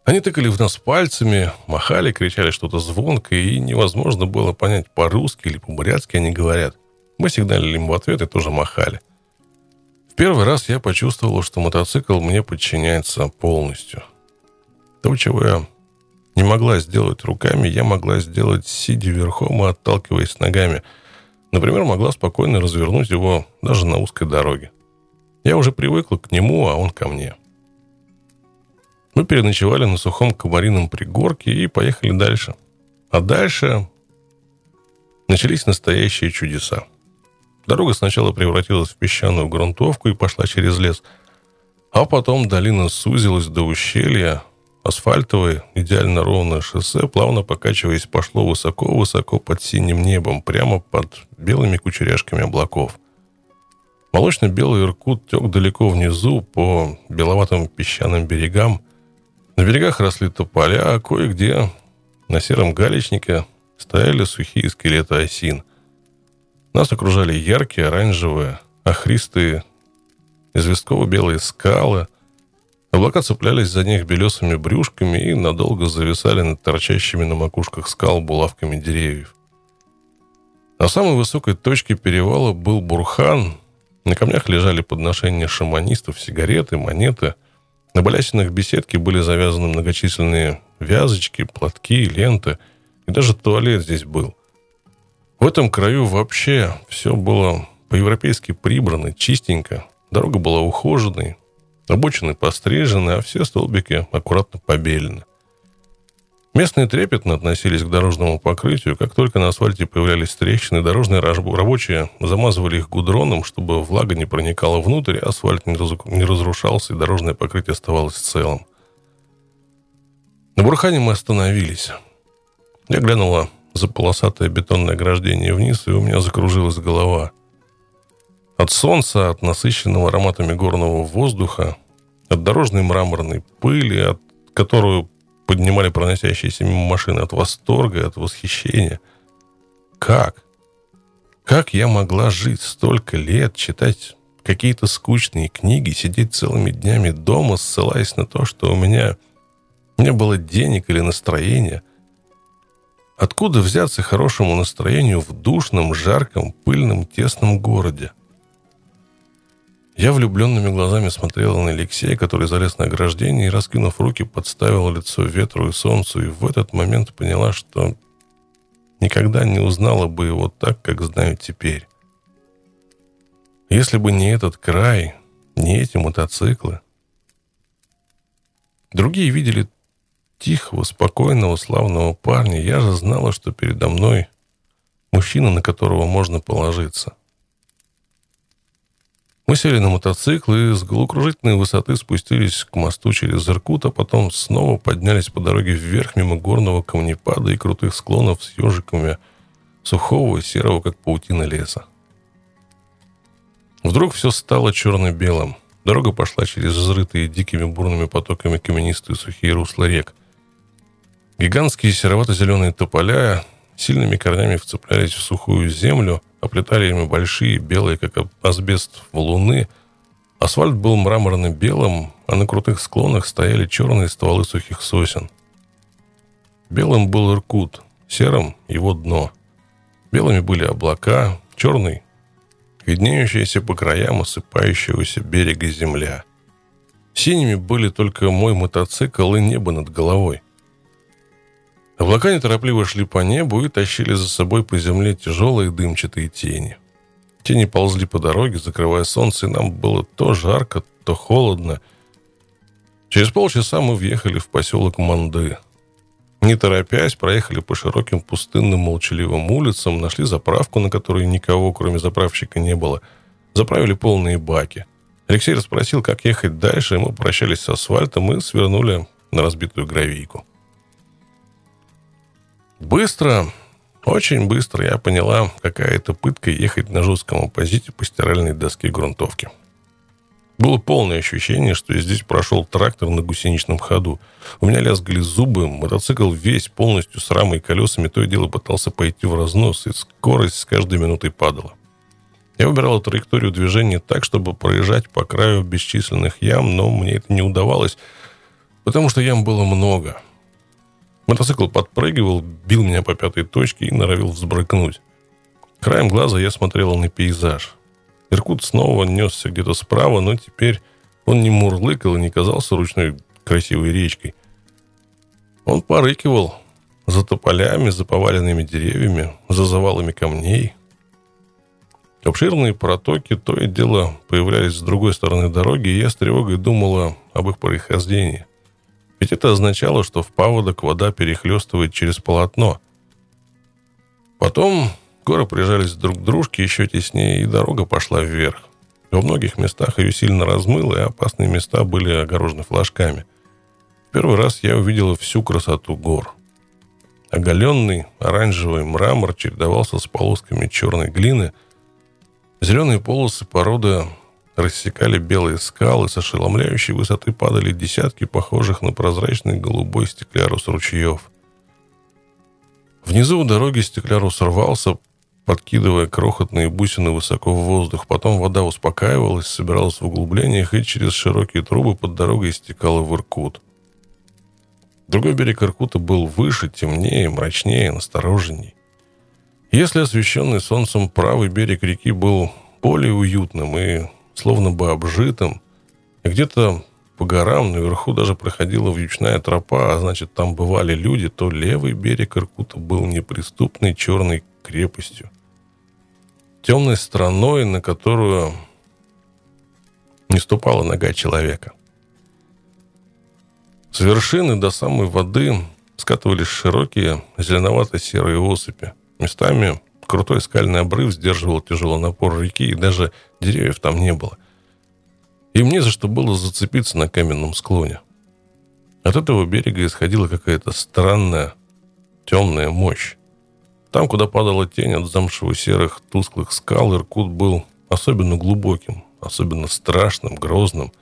Они тыкали в нас пальцами, махали, кричали что-то звонко, и невозможно было понять, по-русски или по-бурятски они говорят. Мы сигналили им в ответ и тоже махали. В первый раз я почувствовал, что мотоцикл мне подчиняется полностью. То, чего я не могла сделать руками, я могла сделать, сидя верхом и отталкиваясь ногами. Например, могла спокойно развернуть его даже на узкой дороге. Я уже привыкла к нему, а он ко мне. Мы переночевали на сухом комарином пригорке и поехали дальше. А дальше начались настоящие чудеса. Дорога сначала превратилась в песчаную грунтовку и пошла через лес. А потом долина сузилась до ущелья. Асфальтовое, идеально ровное шоссе, плавно покачиваясь, пошло высоко-высоко под синим небом, прямо под белыми кучеряшками облаков. Молочно-белый Иркут тек далеко внизу по беловатым песчаным берегам. На берегах росли тополя, а кое-где на сером галечнике стояли сухие скелеты осин. Нас окружали яркие, оранжевые, охристые, известково-белые скалы. Облака цеплялись за них белесыми брюшками и надолго зависали над торчащими на макушках скал булавками деревьев. На самой высокой точке перевала был бурхан. На камнях лежали подношения шаманистов, сигареты, монеты. На балясинах беседки были завязаны многочисленные вязочки, платки, ленты. И даже туалет здесь был. В этом краю вообще все было по-европейски прибрано, чистенько. Дорога была ухоженной, обочины пострижены, а все столбики аккуратно побелены. Местные трепетно относились к дорожному покрытию. Как только на асфальте появлялись трещины, дорожные рабочие замазывали их гудроном, чтобы влага не проникала внутрь, асфальт не разрушался, и дорожное покрытие оставалось целым. На Бурхане мы остановились. Я глянула за полосатое бетонное ограждение вниз, и у меня закружилась голова. От солнца, от насыщенного ароматами горного воздуха, от дорожной мраморной пыли, от которую поднимали проносящиеся мимо машины, от восторга, от восхищения. Как? Как я могла жить столько лет, читать какие-то скучные книги, сидеть целыми днями дома, ссылаясь на то, что у меня не было денег или настроения? Откуда взяться хорошему настроению в душном, жарком, пыльном, тесном городе? Я влюбленными глазами смотрела на Алексея, который залез на ограждение и, раскинув руки, подставила лицо ветру и солнцу, и в этот момент поняла, что никогда не узнала бы его так, как знаю теперь. Если бы не этот край, не эти мотоциклы. Другие видели тихого, спокойного, славного парня. Я же знала, что передо мной мужчина, на которого можно положиться. Мы сели на мотоцикл и с головокружительной высоты спустились к мосту через Иркут, а потом снова поднялись по дороге вверх мимо горного камнепада и крутых склонов с ежиками сухого и серого, как паутина, леса. Вдруг все стало черно-белым. Дорога пошла через изрытые дикими бурными потоками каменистые сухие русла рек. Гигантские серовато-зеленые тополя сильными корнями вцеплялись в сухую землю, оплетали ими большие, белые, как асбест, валуны. Асфальт был мраморно-белым, а на крутых склонах стояли черные стволы сухих сосен. Белым был Иркут, серым — его дно. Белыми были облака, черный — виднеющаяся по краям осыпающегося берега земля. Синими были только мой мотоцикл и небо над головой. Облака неторопливо шли по небу и тащили за собой по земле тяжелые дымчатые тени. Тени ползли по дороге, закрывая солнце, и нам было то жарко, то холодно. Через полчаса мы въехали в поселок Манды. Не торопясь, проехали по широким пустынным молчаливым улицам, нашли заправку, на которой никого, кроме заправщика, не было. Заправили полные баки. Алексей расспросил, как ехать дальше, и мы прощались с асфальтом и свернули на разбитую гравийку. Быстро, очень быстро я поняла, какая это пытка ехать на жестком оппозите по стиральной доске грунтовки. Было полное ощущение, что здесь прошел трактор на гусеничном ходу. У меня лязгали зубы, мотоцикл весь полностью с рамой и колесами то и дело пытался пойти в разнос, и скорость с каждой минутой падала. Я выбирал траекторию движения так, чтобы проезжать по краю бесчисленных ям, но мне это не удавалось, потому что ям было много. Мотоцикл подпрыгивал, бил меня по пятой точке и норовил взбрыкнуть. Краем глаза я смотрел на пейзаж. Иркут снова несся где-то справа, но теперь он не мурлыкал и не казался ручной красивой речкой. Он порыкивал за тополями, за поваленными деревьями, за завалами камней. Обширные протоки то и дело появлялись с другой стороны дороги, и я с тревогой думала об их происхождении. Ведь это означало, что в паводок вода перехлестывает через полотно. Потом горы прижались друг к дружке еще теснее, и дорога пошла вверх. Во многих местах ее сильно размыло, и опасные места были огорожены флажками. В первый раз я увидела всю красоту гор. Оголенный оранжевый мрамор чередовался с полосками черной глины. Зеленые полосы породы рассекали белые скалы, с ошеломляющей высоты падали десятки похожих на прозрачный голубой стеклярус ручьев. Внизу у дороги стеклярус рвался, подкидывая крохотные бусины высоко в воздух. Потом вода успокаивалась, собиралась в углублениях и через широкие трубы под дорогой стекала в Иркут. Другой берег Иркута был выше, темнее, мрачнее, настороженней. Если освещенный солнцем правый берег реки был более уютным и словно бы обжитым, где-то по горам наверху даже проходила вьючная тропа, а значит, там бывали люди, то левый берег Иркута был неприступной черной крепостью, темной страной, на которую не ступала нога человека. С вершины до самой воды скатывались широкие зеленовато-серые осыпи. Местами крутой скальный обрыв сдерживал тяжелый напор реки, и даже деревьев там не было. Им не за что было зацепиться на каменном склоне. От этого берега исходила какая-то странная, темная мощь. Там, куда падала тень от замшево-серых тусклых скал, Иркут был особенно глубоким, особенно страшным, грозным.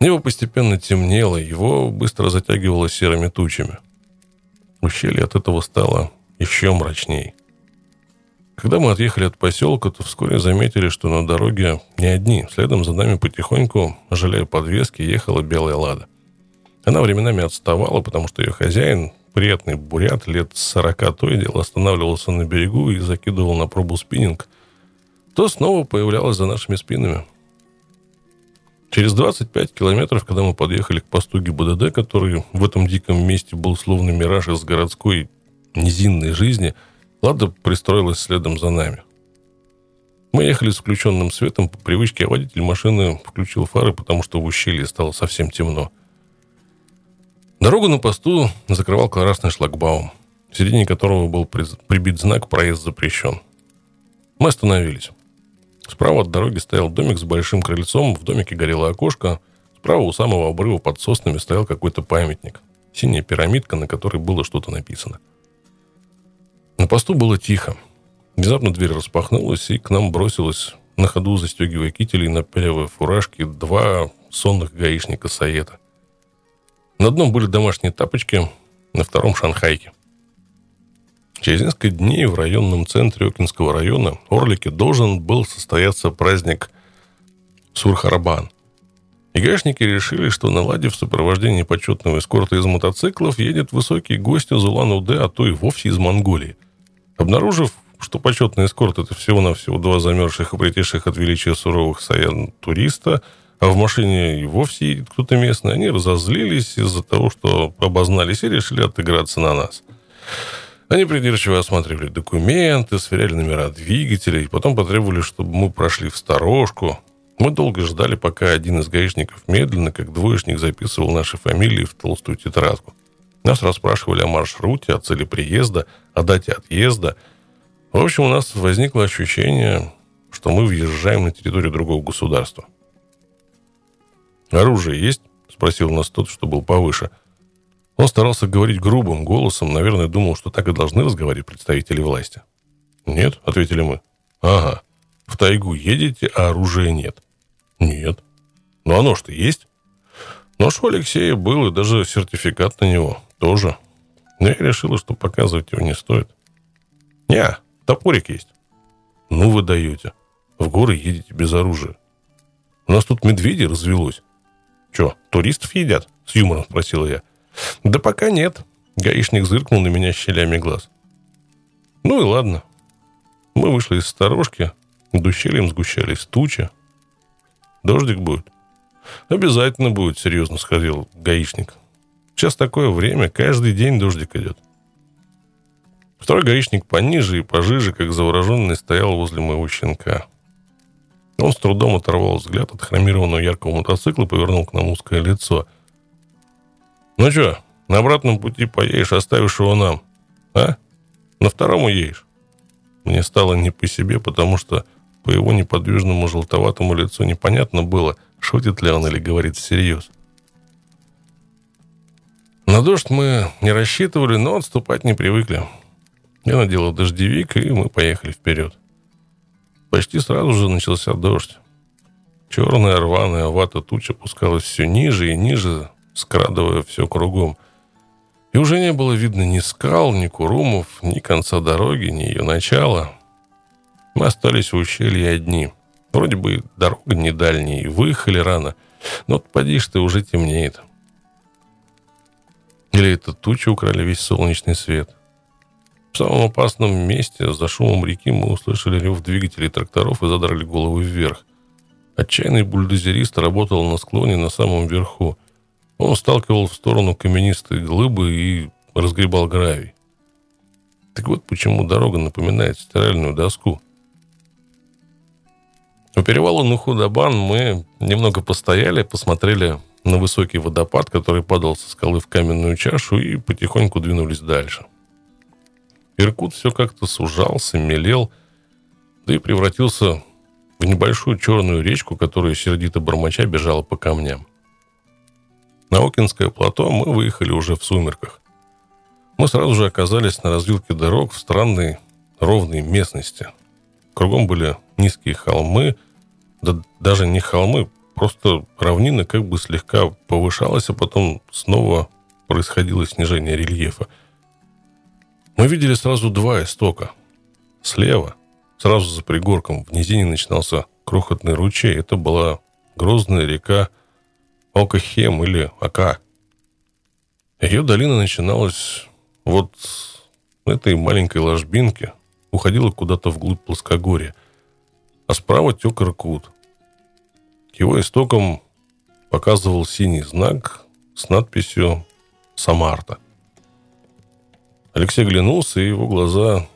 Небо постепенно темнело, его быстро затягивало серыми тучами. Ущелье от этого стало еще мрачней. Когда мы отъехали от поселка, то вскоре заметили, что на дороге не одни. Следом за нами потихоньку, жалея подвески, ехала белая лада. Она временами отставала, потому что ее хозяин, приятный бурят, лет сорока, то и дело останавливался на берегу и закидывал на пробу спиннинг, то снова появлялась за нашими спинами. Через двадцать пять километров, когда мы подъехали к посту ГИБДД, который в этом диком месте был словно мираж из городской низинной жизни, лада пристроилась следом за нами. Мы ехали с включенным светом по привычке, а водитель машины включил фары, потому что в ущелье стало совсем темно. Дорогу на посту закрывал красный шлагбаум, в середине которого был прибит знак «Проезд запрещен». Мы остановились. Справа от дороги стоял домик с большим крыльцом, в домике горело окошко. Справа у самого обрыва под соснами стоял какой-то памятник. Синяя пирамидка, на которой было что-то написано. На посту было тихо. Внезапно дверь распахнулась, и к нам бросилось, на ходу застегивая кители и напяливая фуражки, два сонных гаишника Саета. На одном были домашние тапочки, на втором – шанхайки. Через несколько дней в районном центре Окинского района Орлике должен был состояться праздник Сурхарбан. И гаишники решили, что, наладив сопровождение почетного эскорта из мотоциклов, едет высокий гость из Улан-Удэ, а то и вовсе из Монголии. Обнаружив, что почетный эскорт – это всего-навсего два замерзших и притихших от величия суровых саян туриста, а в машине и вовсе едет кто-то местный, они разозлились из-за того, что обознались, и решили отыграться на нас. Они придирчиво осматривали документы, сверяли номера двигателей, потом потребовали, чтобы мы прошли в сторожку. Мы долго ждали, пока один из гаишников медленно, как двоечник, записывал наши фамилии в толстую тетрадку. Нас расспрашивали о маршруте, о цели приезда, о дате отъезда. В общем, у нас возникло ощущение, что мы въезжаем на территорию другого государства. «Оружие есть?» – спросил у нас тот, что был повыше. Он старался говорить грубым голосом, наверное, думал, что так и должны разговаривать представители власти. «Нет», – ответили мы. «Ага, в тайгу едете, а оружия нет». «Нет». «Ну а нож-то есть?» «Нож у Алексея был, и даже сертификат на него тоже. Но я решила, что показывать его не стоит». «Не, топорик есть». «Ну вы даете. В горы едете без оружия. У нас тут медведей развелось». «Че, туристов едят?» – с юмором спросила я. «Да пока нет». Гаишник зыркнул на меня щелями глаз. Ну и ладно. Мы вышли из сторожки. Над ущельем сгущались тучи. «Дождик будет?» «Обязательно будет», — серьезно сказал гаишник. «Сейчас такое время, каждый день дождик идет». Второй гаишник пониже и пожиже, как завороженный, стоял возле моего щенка. Он с трудом оторвал взгляд от хромированного яркого мотоцикла и повернул к нам узкое лицо. «Ну что, на обратном пути поедешь, оставишь его нам, а? На втором уедешь?» Мне стало не по себе, потому что по его неподвижному желтоватому лицу непонятно было, шутит ли он или говорит всерьез. На дождь мы не рассчитывали, но отступать не привыкли. Я надела дождевик, и мы поехали вперед. Почти сразу же начался дождь. Черная рваная вата туч опускалась все ниже и ниже, скрадывая все кругом. И уже не было видно ни скал, ни курумов, ни конца дороги, ни ее начала. Мы остались в ущелье одни. Вроде бы дорога не дальняя, и выехали рано, но вот поди ж ты, уже темнеет. Или это тучи украли весь солнечный свет. В самом опасном месте, за шумом реки, мы услышали рев двигателей тракторов и задрали головы вверх. Отчаянный бульдозерист работал на склоне на самом верху. Он сталкивал в сторону каменистые глыбы и разгребал гравий. Так вот почему дорога напоминает стиральную доску. У перевала Нухудабан мы немного постояли, посмотрели на высокий водопад, который падал со скалы в каменную чашу, и потихоньку двинулись дальше. Иркут все как-то сужался, мелел, да и превратился в небольшую черную речку, которая сердито бормоча бежала по камням. На Окинское плато мы выехали уже в сумерках. Мы сразу же оказались на развилке дорог в странной ровной местности. Кругом были низкие холмы, да даже не холмы, просто равнина как бы слегка повышалась, а потом снова происходило снижение рельефа. Мы видели сразу два истока. Слева, сразу за пригорком, в низине начинался крохотный ручей. Это была грозная река Окахем или Ака. Ее долина начиналась вот с этой маленькой ложбинки, уходила куда-то вглубь плоскогорья, а справа тек Иркут. К его истокам показывал синий знак с надписью «Самарта». Алексей оглянулся, и его глаза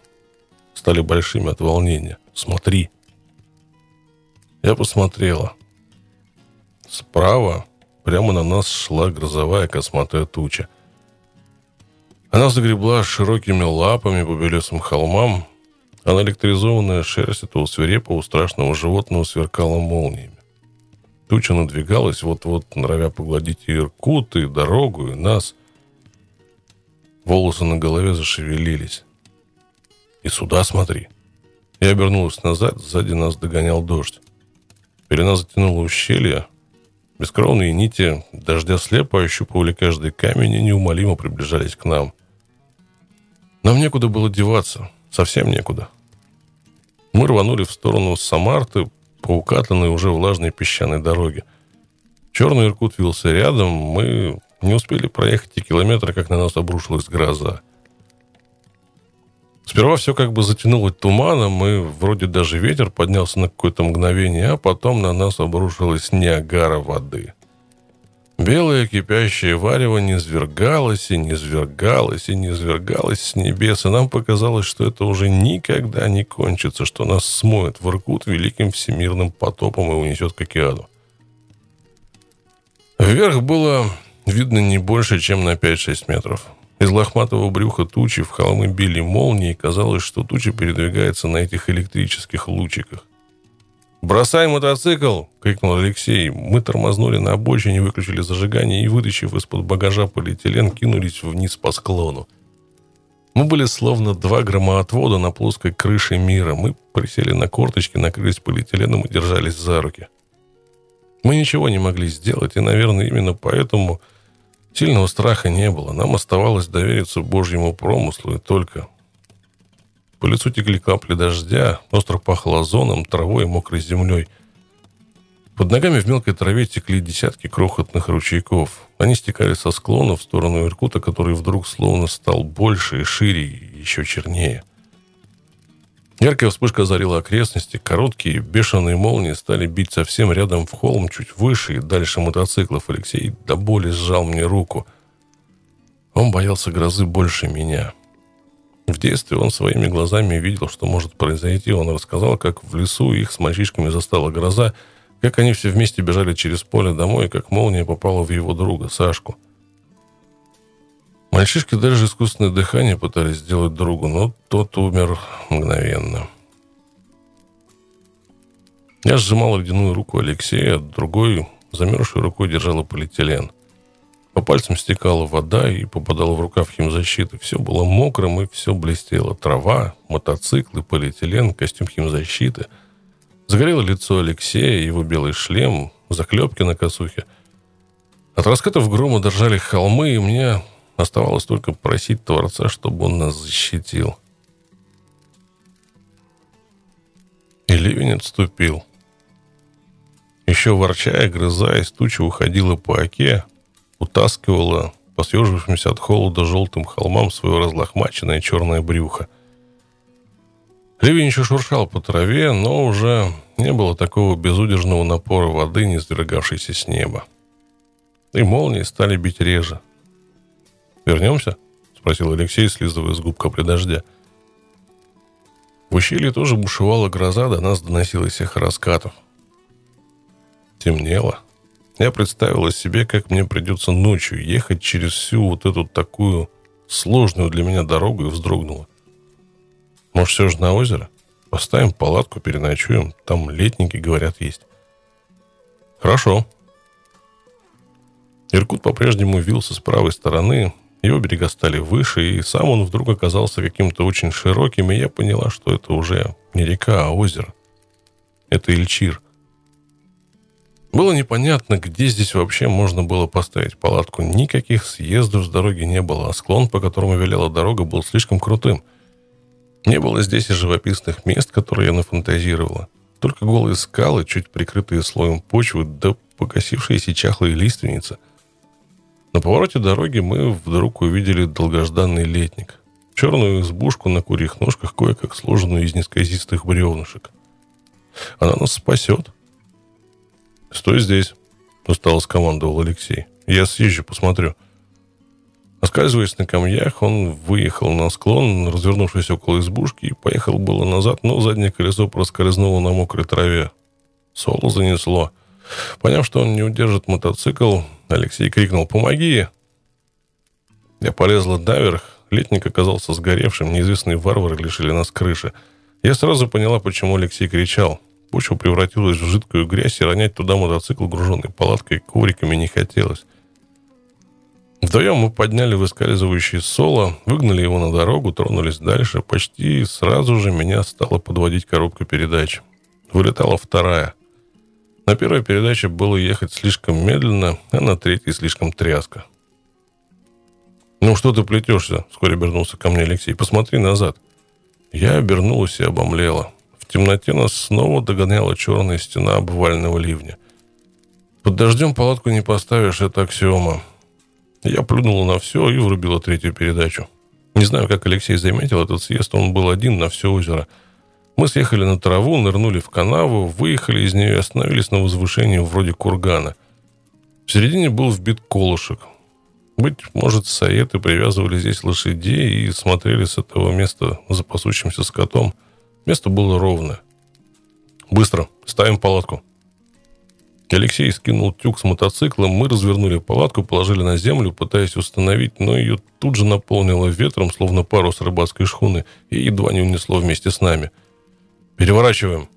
стали большими от волнения. «Смотри!» Я посмотрела. Справа прямо на нас шла грозовая косматая туча. Она загребла широкими лапами по белесым холмам, а на электризованная шерсть этого свирепого страшного животного сверкала молниями. Туча надвигалась, вот-вот норовя поглотить и Иркут, и дорогу, и нас. Волосы на голове зашевелились. «И сюда смотри!» Я обернулась назад, сзади нас догонял дождь. Пелена затянула ущелье. Бескровные нити дождя слепо ощупывали каждый камень и неумолимо приближались к нам. Нам некуда было деваться. Совсем некуда. Мы рванули в сторону Самарты по укатанной уже влажной песчаной дороге. Черный Иркут вился рядом, мы не успели проехать и километра, как на нас обрушилась гроза. Сперва все как бы затянуло туманом, и вроде даже ветер поднялся на какое-то мгновение, а потом на нас обрушилась Ниагара воды. Белое кипящее варево низвергалось и низвергалось и низвергалось с небес, и нам показалось, что это уже никогда не кончится, что нас смоет в Иркут великим всемирным потопом и унесет к океану. Вверх было видно не больше, чем на пять-шесть метров. Из лохматого брюха тучи в холмы били молнии, и казалось, что туча передвигается на этих электрических лучиках. «Бросай мотоцикл!» — крикнул Алексей. Мы тормознули на обочине, выключили зажигание и, вытащив из-под багажа полиэтилен, кинулись вниз по склону. Мы были словно два громоотвода на плоской крыше мира. Мы присели на корточки, накрылись полиэтиленом и держались за руки. Мы ничего не могли сделать, и, наверное, именно поэтому сильного страха не было. Нам оставалось довериться Божьему промыслу и только... По лицу текли капли дождя, остро пахло озоном, травой и мокрой землей. Под ногами в мелкой траве текли десятки крохотных ручейков. Они стекали со склона в сторону Иркута, который вдруг словно стал больше и шире, и еще чернее. Яркая вспышка озарила окрестности, короткие бешеные молнии стали бить совсем рядом в холм, чуть выше и дальше мотоциклов. Алексей до боли сжал мне руку. Он боялся грозы больше меня. В детстве он своими глазами видел, что может произойти. Он рассказал, как в лесу их с мальчишками застала гроза, как они все вместе бежали через поле домой, как молния попала в его друга, Сашку. Мальчишки даже искусственное дыхание пытались сделать другу, но тот умер мгновенно. Я сжимал ледяную руку Алексея, другой замерзшей рукой держала полиэтилен. По пальцам стекала вода и попадала в рукав химзащиты. Все было мокрым и все блестело. Трава, мотоциклы, полиэтилен, костюм химзащиты. Загорело лицо Алексея, его белый шлем, заклепки на косухе. От раскатов грома дрожали холмы, и мне оставалось только просить Творца, чтобы он нас защитил. И ливень отступил. Еще ворчая, грызаясь, туча уходила по оке, утаскивала по съежившимся от холода желтым холмам свое разлохмаченное черное брюхо. Ливень еще шуршал по траве, но уже не было такого безудержного напора воды, не низвергавшейся с неба. И молнии стали бить реже. «Вернемся?» — спросил Алексей, слизывая с губ капли дождя. В ущелье тоже бушевала гроза, до нас доносилось эхо раскатов. Темнело. Я представила себе, как мне придется ночью ехать через всю вот эту такую сложную для меня дорогу и вздрогнула. Может, все же на озеро? Поставим палатку, переночуем. Там летники, говорят, есть. Хорошо. Иркут по-прежнему вился с правой стороны. Его берега стали выше, и сам он вдруг оказался каким-то очень широким, и я поняла, что это уже не река, а озеро. Это Ильчир. Было непонятно, где здесь вообще можно было поставить палатку. Никаких съездов с дороги не было, а склон, по которому виляла дорога, был слишком крутым. Не было здесь и живописных мест, которые я нафантазировала. Только голые скалы, чуть прикрытые слоем почвы, да покосившиеся чахлые лиственницы. На повороте дороги мы вдруг увидели долгожданный летник. Черную избушку на курьих ножках, кое-как сложенную из низкозистых бревнышек. Она нас спасет. «Стой здесь», — устало скомандовал Алексей. «Я съезжу, посмотрю». Оскальзываясь на камнях, он выехал на склон, развернувшись около избушки, и поехал было назад, но заднее колесо проскользнуло на мокрой траве. Соло занесло. Поняв, что он не удержит мотоцикл, Алексей крикнул «Помоги!». Я полезла наверх. Летник оказался сгоревшим, неизвестные варвары лишили нас крыши. Я сразу поняла, почему Алексей кричал. Почва превратилась в жидкую грязь, и ронять туда мотоцикл, груженный палаткой, ковриками не хотелось. Вдвоем мы подняли выскальзывающий соло, выгнали его на дорогу, тронулись дальше. Почти сразу же меня стала подводить коробка передач. Вылетала вторая. На первой передаче было ехать слишком медленно, а на третьей слишком тряско. «Ну что ты плетешься?» — вскоре обернулся ко мне Алексей. «Посмотри назад». Я обернулась и обомлела. В темноте нас снова догоняла черная стена обвального ливня. Под дождем палатку не поставишь, это аксиома. Я плюнула на все и врубила третью передачу. Не знаю, как Алексей заметил этот съезд, он был один на все озеро. Мы съехали на траву, нырнули в канаву, выехали из нее и остановились на возвышении вроде кургана. В середине был вбит колышек. Быть может, саеты привязывали здесь лошадей и смотрели с этого места за пасущимся скотом. Место было ровное. «Быстро! Ставим палатку!» Алексей скинул тюк с мотоцикла, мы развернули палатку, положили на землю, пытаясь установить, но ее тут же наполнило ветром, словно парус рыбацкой шхуны, и едва не унесло вместе с нами. «Переворачиваем!»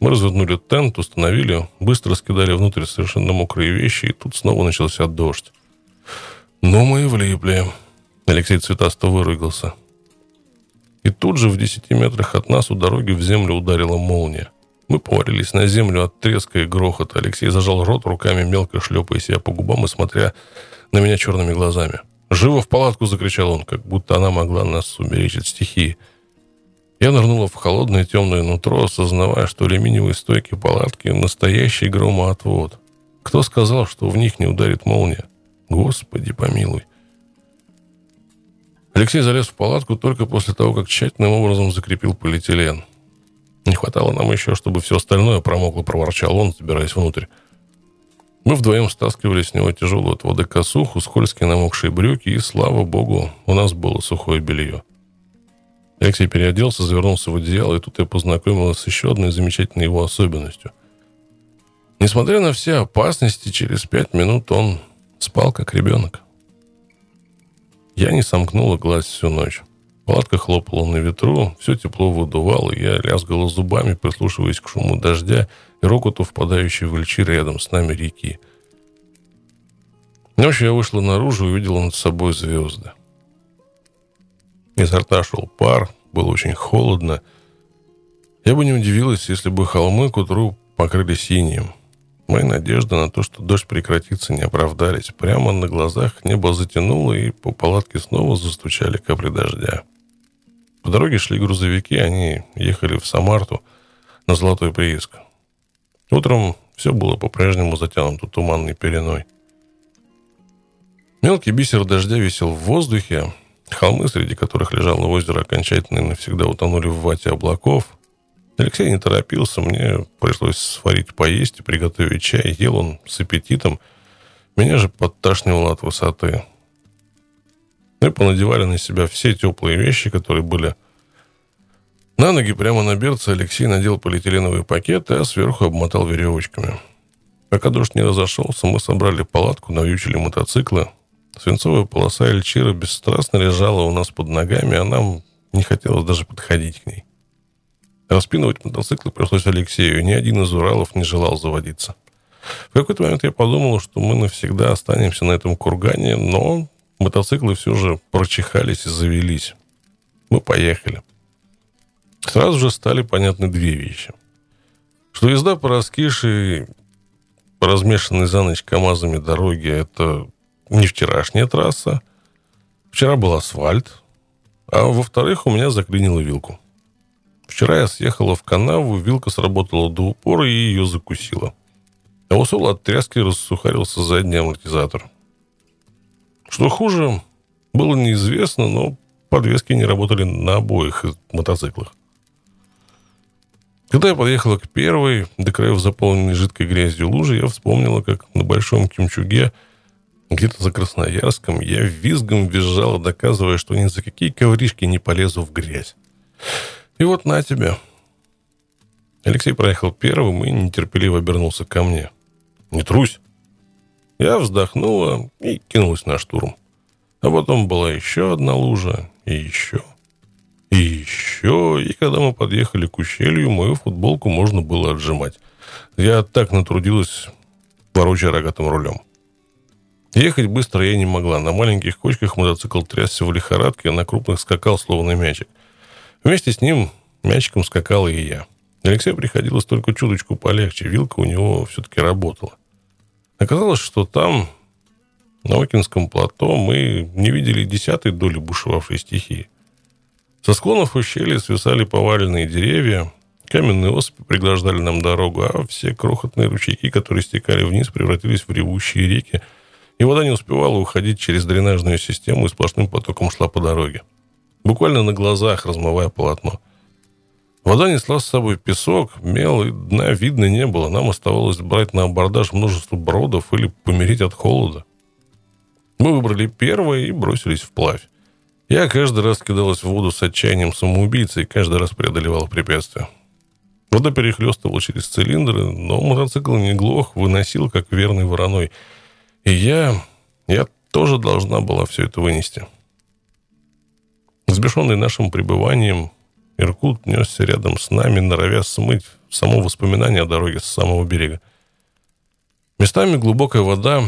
Мы развернули тент, установили, быстро скидали внутрь совершенно мокрые вещи, и тут снова начался дождь. «Ну мы и влипли», — Алексей цветасто выругался. И тут же в десяти метрах от нас у дороги в землю ударила молния. Мы повалились на землю от треска и грохота. Алексей зажал рот руками, мелко шлепая себя по губам и смотря на меня черными глазами. «Живо в палатку!» — закричал он, как будто она могла нас уберечь от стихии. Я нырнула в холодное темное нутро, осознавая, что алюминиевые стойки палатки — настоящий громоотвод. Кто сказал, что в них не ударит молния? Господи помилуй. Алексей залез в палатку только после того, как тщательным образом закрепил полиэтилен. «Не хватало нам еще, чтобы все остальное промокло», — проворчал он, забираясь внутрь. Мы вдвоем стаскивали с него тяжелую от воды косуху, скользкие намокшие брюки, и, слава богу, у нас было сухое белье. Алексей переоделся, завернулся в одеяло, и тут я познакомилась с еще одной замечательной его особенностью. Несмотря на все опасности, через пять минут он спал, как ребенок. Я не сомкнула глаз всю ночь. Палатка хлопала на ветру, все тепло выдувало, я лязгала зубами, прислушиваясь к шуму дождя и рокоту впадающей в Ильчи рядом с нами реки. Ночью я вышла наружу и увидела над собой звезды. Изо рта шел пар, было очень холодно. Я бы не удивилась, если бы холмы к утру покрылись инеем. Мои надежды на то, что дождь прекратится, не оправдались. Прямо на глазах небо затянуло, и по палатке снова застучали капли дождя. По дороге шли грузовики, они ехали в Самарту на Золотой прииск. Утром все было по-прежнему затянуто туманной пеленой. Мелкий бисер дождя висел в воздухе. Холмы, среди которых лежало озеро, окончательно и навсегда утонули в вате облаков. Алексей не торопился, мне пришлось сварить поесть и приготовить чай. Ел он с аппетитом, меня же подташнивало от высоты. Мы понадевали на себя все теплые вещи, которые были. На ноги прямо на берце Алексей надел полиэтиленовые пакеты, а сверху обмотал веревочками. Пока дождь не разошелся, мы собрали палатку, навьючили мотоциклы. Свинцовая полоса Эльчира бесстрастно лежала у нас под ногами, а нам не хотелось даже подходить к ней. Распинывать мотоциклы пришлось Алексею, ни один из Уралов не желал заводиться. В какой-то момент я подумал, что мы навсегда останемся на этом кургане, но мотоциклы все же прочихались и завелись. Мы поехали. Сразу же стали понятны две вещи. Что езда по раскише, по размешанной за ночь КАМАЗами дороги, это не вчерашняя трасса, вчера был асфальт, а во-вторых, у меня заклинило вилку. Вчера я съехала в канаву, вилка сработала до упора и ее закусила. А у сола от тряски рассухарился задний амортизатор. Что хуже, было неизвестно, но подвески не работали на обоих мотоциклах. Когда я подъехала к первой, до краев заполненной жидкой грязью лужи, я вспомнила, как на Большом Кимчуге, где-то за Красноярском, я визгом визжала, доказывая, что ни за какие ковришки не полезу в грязь. И вот на тебя. Алексей проехал первым и нетерпеливо обернулся ко мне. «Не трусь!» Я вздохнула и кинулась на штурм. А потом была еще одна лужа, и еще, и еще. плечо, и когда мы подъехали к ущелью, мою футболку можно было отжимать. Я так натрудилась, ворочая рогатым рулем. Ехать быстро я не могла. На маленьких кочках мотоцикл трясся в лихорадке, а на крупных скакал, словно мячик. Вместе с ним мячиком скакала и я. Алексею приходилось только чуточку полегче. Вилка у него все-таки работала. Оказалось, что там, на Окинском плато, мы не видели десятой доли бушевавшей стихии. Со склонов ущелья свисали поваленные деревья, каменные осыпи преграждали нам дорогу, а все крохотные ручейки, которые стекали вниз, превратились в ревущие реки, и вода не успевала уходить через дренажную систему и сплошным потоком шла по дороге, буквально на глазах размывая полотно. Вода несла с собой песок, мел, и дна видно не было. Нам оставалось брать на абордаж множество бродов или помереть от холода. Мы выбрали первое и бросились вплавь. Я каждый раз кидалась в воду с отчаянием самоубийцы и каждый раз преодолевала препятствия. Вода перехлестывала через цилиндры, но мотоцикл не глох, выносил, как верный вороной. И я, я тоже должна была все это вынести. Взбешенный нашим пребыванием, Иркут несся рядом с нами, норовя смыть само воспоминание о дороге с самого берега. Местами глубокая вода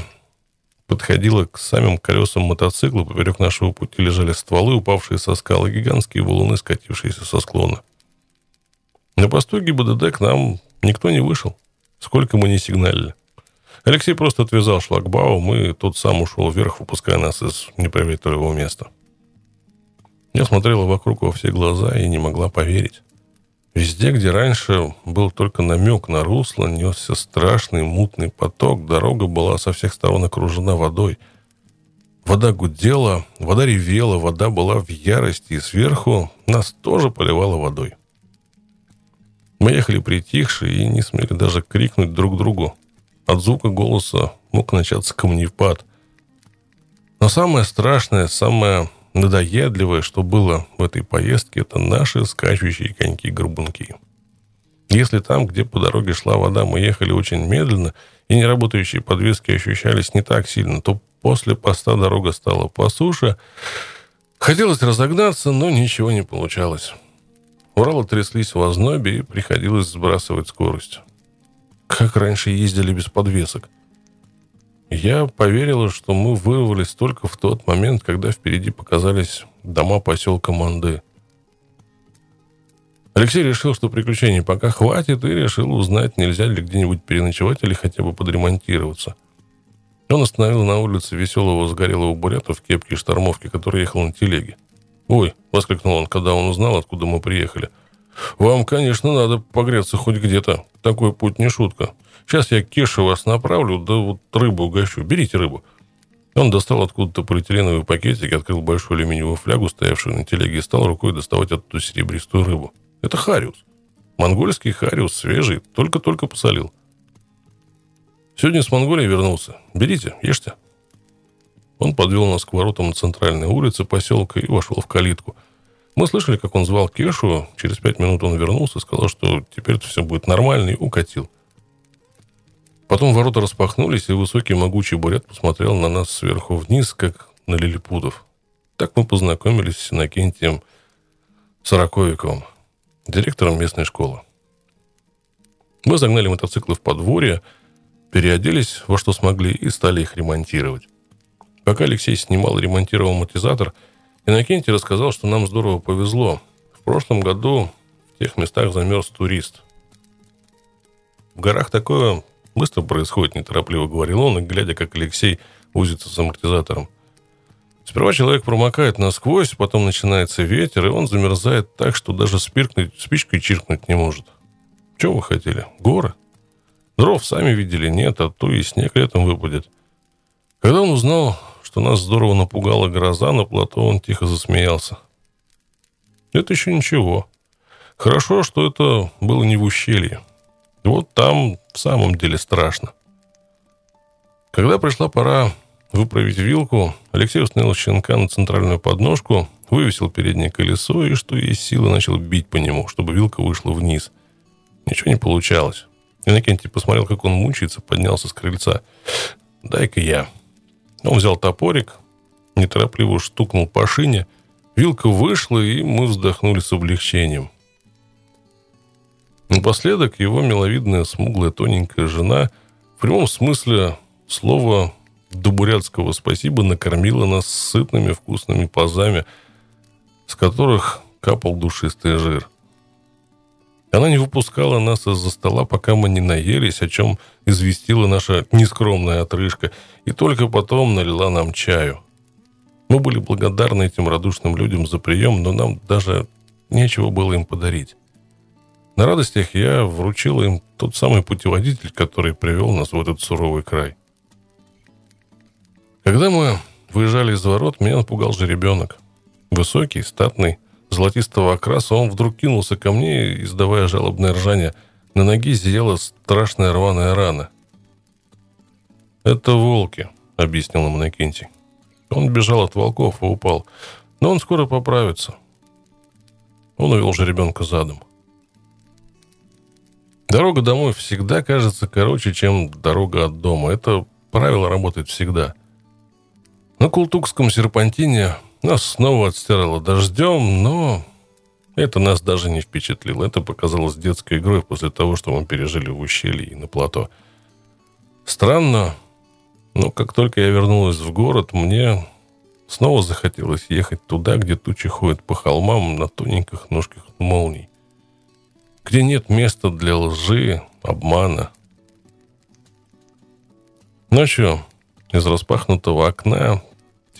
подходила к самым колесам мотоцикла, поперек нашего пути лежали стволы, упавшие со скал, и гигантские валуны, скатившиеся со склона. На посту ГИБДД к нам никто не вышел, сколько мы не сигналили. Алексей просто отвязал шлагбаум, и тот сам ушел вверх, выпуская нас из неприветливого места. Я смотрела вокруг во все глаза и не могла поверить. Везде, где раньше был только намек на русло, несся страшный мутный поток, дорога была со всех сторон окружена водой. Вода гудела, вода ревела, вода была в ярости, и сверху нас тоже поливала водой. Мы ехали притихшие и не смели даже крикнуть друг другу. От звука голоса мог начаться камнепад. Но самое страшное, самое надоедливое, что было в этой поездке, это наши скачущие коньки-горбунки. Если там, где по дороге шла вода, мы ехали очень медленно, и неработающие подвески ощущались не так сильно, то после поста дорога стала по суше. Хотелось разогнаться, но ничего не получалось. Уралы тряслись в ознобе, и приходилось сбрасывать скорость. Как раньше ездили без подвесок. Я поверила, что мы вырвались только в тот момент, когда впереди показались дома поселка Манды. Алексей решил, что приключений пока хватит, и решил узнать, нельзя ли где-нибудь переночевать или хотя бы подремонтироваться. Он остановил на улице веселого сгорелого бурята в кепке и штормовке, который ехал на телеге. «Ой!» — воскликнул он, когда он узнал, откуда мы приехали. «Вам, конечно, надо погреться хоть где-то. Такой путь не шутка. Сейчас я Кеше вас направлю, да вот рыбу угощу. Берите рыбу». Он достал откуда-то полиэтиленовый пакетик, открыл большую алюминиевую флягу, стоявшую на телеге, и стал рукой доставать оттуда серебристую рыбу. Это хариус. Монгольский хариус, свежий, только-только посолил. «Сегодня с Монголии вернулся. Берите, ешьте». Он подвел нас к воротам центральной улицы поселка и вошел в калитку. Мы слышали, как он звал Кешу. Через пять минут он вернулся, сказал, что теперь-то все будет нормально, и укатил. Потом ворота распахнулись, и высокий могучий бурят посмотрел на нас сверху вниз, как на лилипутов. Так мы познакомились с Иннокентием Сороковиковым, директором местной школы. Мы загнали мотоциклы в подворье, переоделись во что смогли и стали их ремонтировать. Пока Алексей снимал и ремонтировал амортизатор, Иннокентий рассказал, что нам здорово повезло. В прошлом году в тех местах замерз турист. В горах такое быстро происходит, неторопливо говорил он, и глядя, как Алексей узится с амортизатором. Сперва человек промокает насквозь, потом начинается ветер, и он замерзает так, что даже спиркнуть, спичкой чиркнуть не может. Чего вы хотели? Горы? Дров сами видели, нет, а то и снег летом выпадет. Когда он узнал, что нас здорово напугала гроза на плато, он тихо засмеялся. Это еще ничего. Хорошо, что это было не в ущелье. Вот там в самом деле страшно. Когда пришла пора выправить вилку, Алексей установил щенка на центральную подножку, вывесил переднее колесо и, что есть силы, начал бить по нему, чтобы вилка вышла вниз. Ничего не получалось. Иннокентий посмотрел, как он мучается, поднялся с крыльца. «Дай-ка я». Он взял топорик, неторопливо штукнул по шине, Вилка вышла, и мы вздохнули с облегчением. Напоследок его миловидная, смуглая, тоненькая жена в прямом смысле слова дубурятского «спасибо» накормила нас сытными вкусными пазами, с которых капал душистый жир. Она не выпускала нас из-за стола, пока мы не наелись, о чем известила наша нескромная отрыжка, и только потом налила нам чаю. Мы были благодарны этим радушным людям за прием, но нам даже нечего было им подарить. На радостях я вручил им тот самый путеводитель, который привел нас в этот суровый край. Когда мы выезжали из ворот, меня напугал жеребенок. Высокий, статный, золотистого окраса, он вдруг кинулся ко мне, издавая жалобное ржание. На ноге зияла страшная рваная рана. «Это волки», — объяснил нам Иннокентий. «Он бежал от волков и упал. Но он скоро поправится». Он увел жеребенка задом. Дорога домой всегда кажется короче, чем дорога от дома. Это правило работает всегда. На Култукском серпантине нас снова отстирало дождем, но это нас даже не впечатлило. Это показалось детской игрой после того, что мы пережили в ущелье и на плато. Странно, но как только я вернулась в город, мне снова захотелось ехать туда, где тучи ходят по холмам на тоненьких ножках молний, где нет места для лжи, обмана. Ночью из распахнутого окна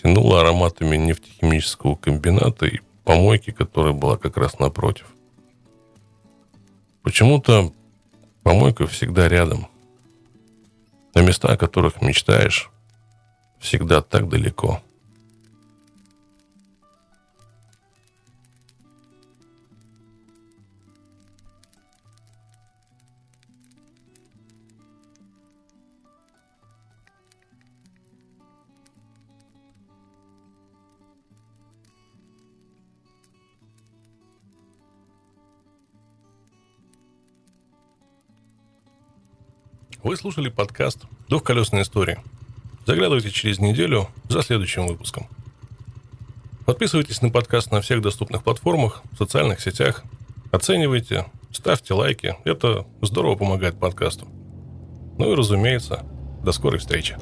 тянуло ароматами нефтехимического комбината и помойки, которая была как раз напротив. Почему-то помойка всегда рядом. А места, о которых мечтаешь, всегда так далеко. Вы слушали подкаст «Двухколёсная история». Заглядывайте через неделю за следующим выпуском. Подписывайтесь на подкаст на всех доступных платформах, в социальных сетях. Оценивайте, ставьте лайки. Это здорово помогает подкасту. Ну и разумеется, до скорой встречи.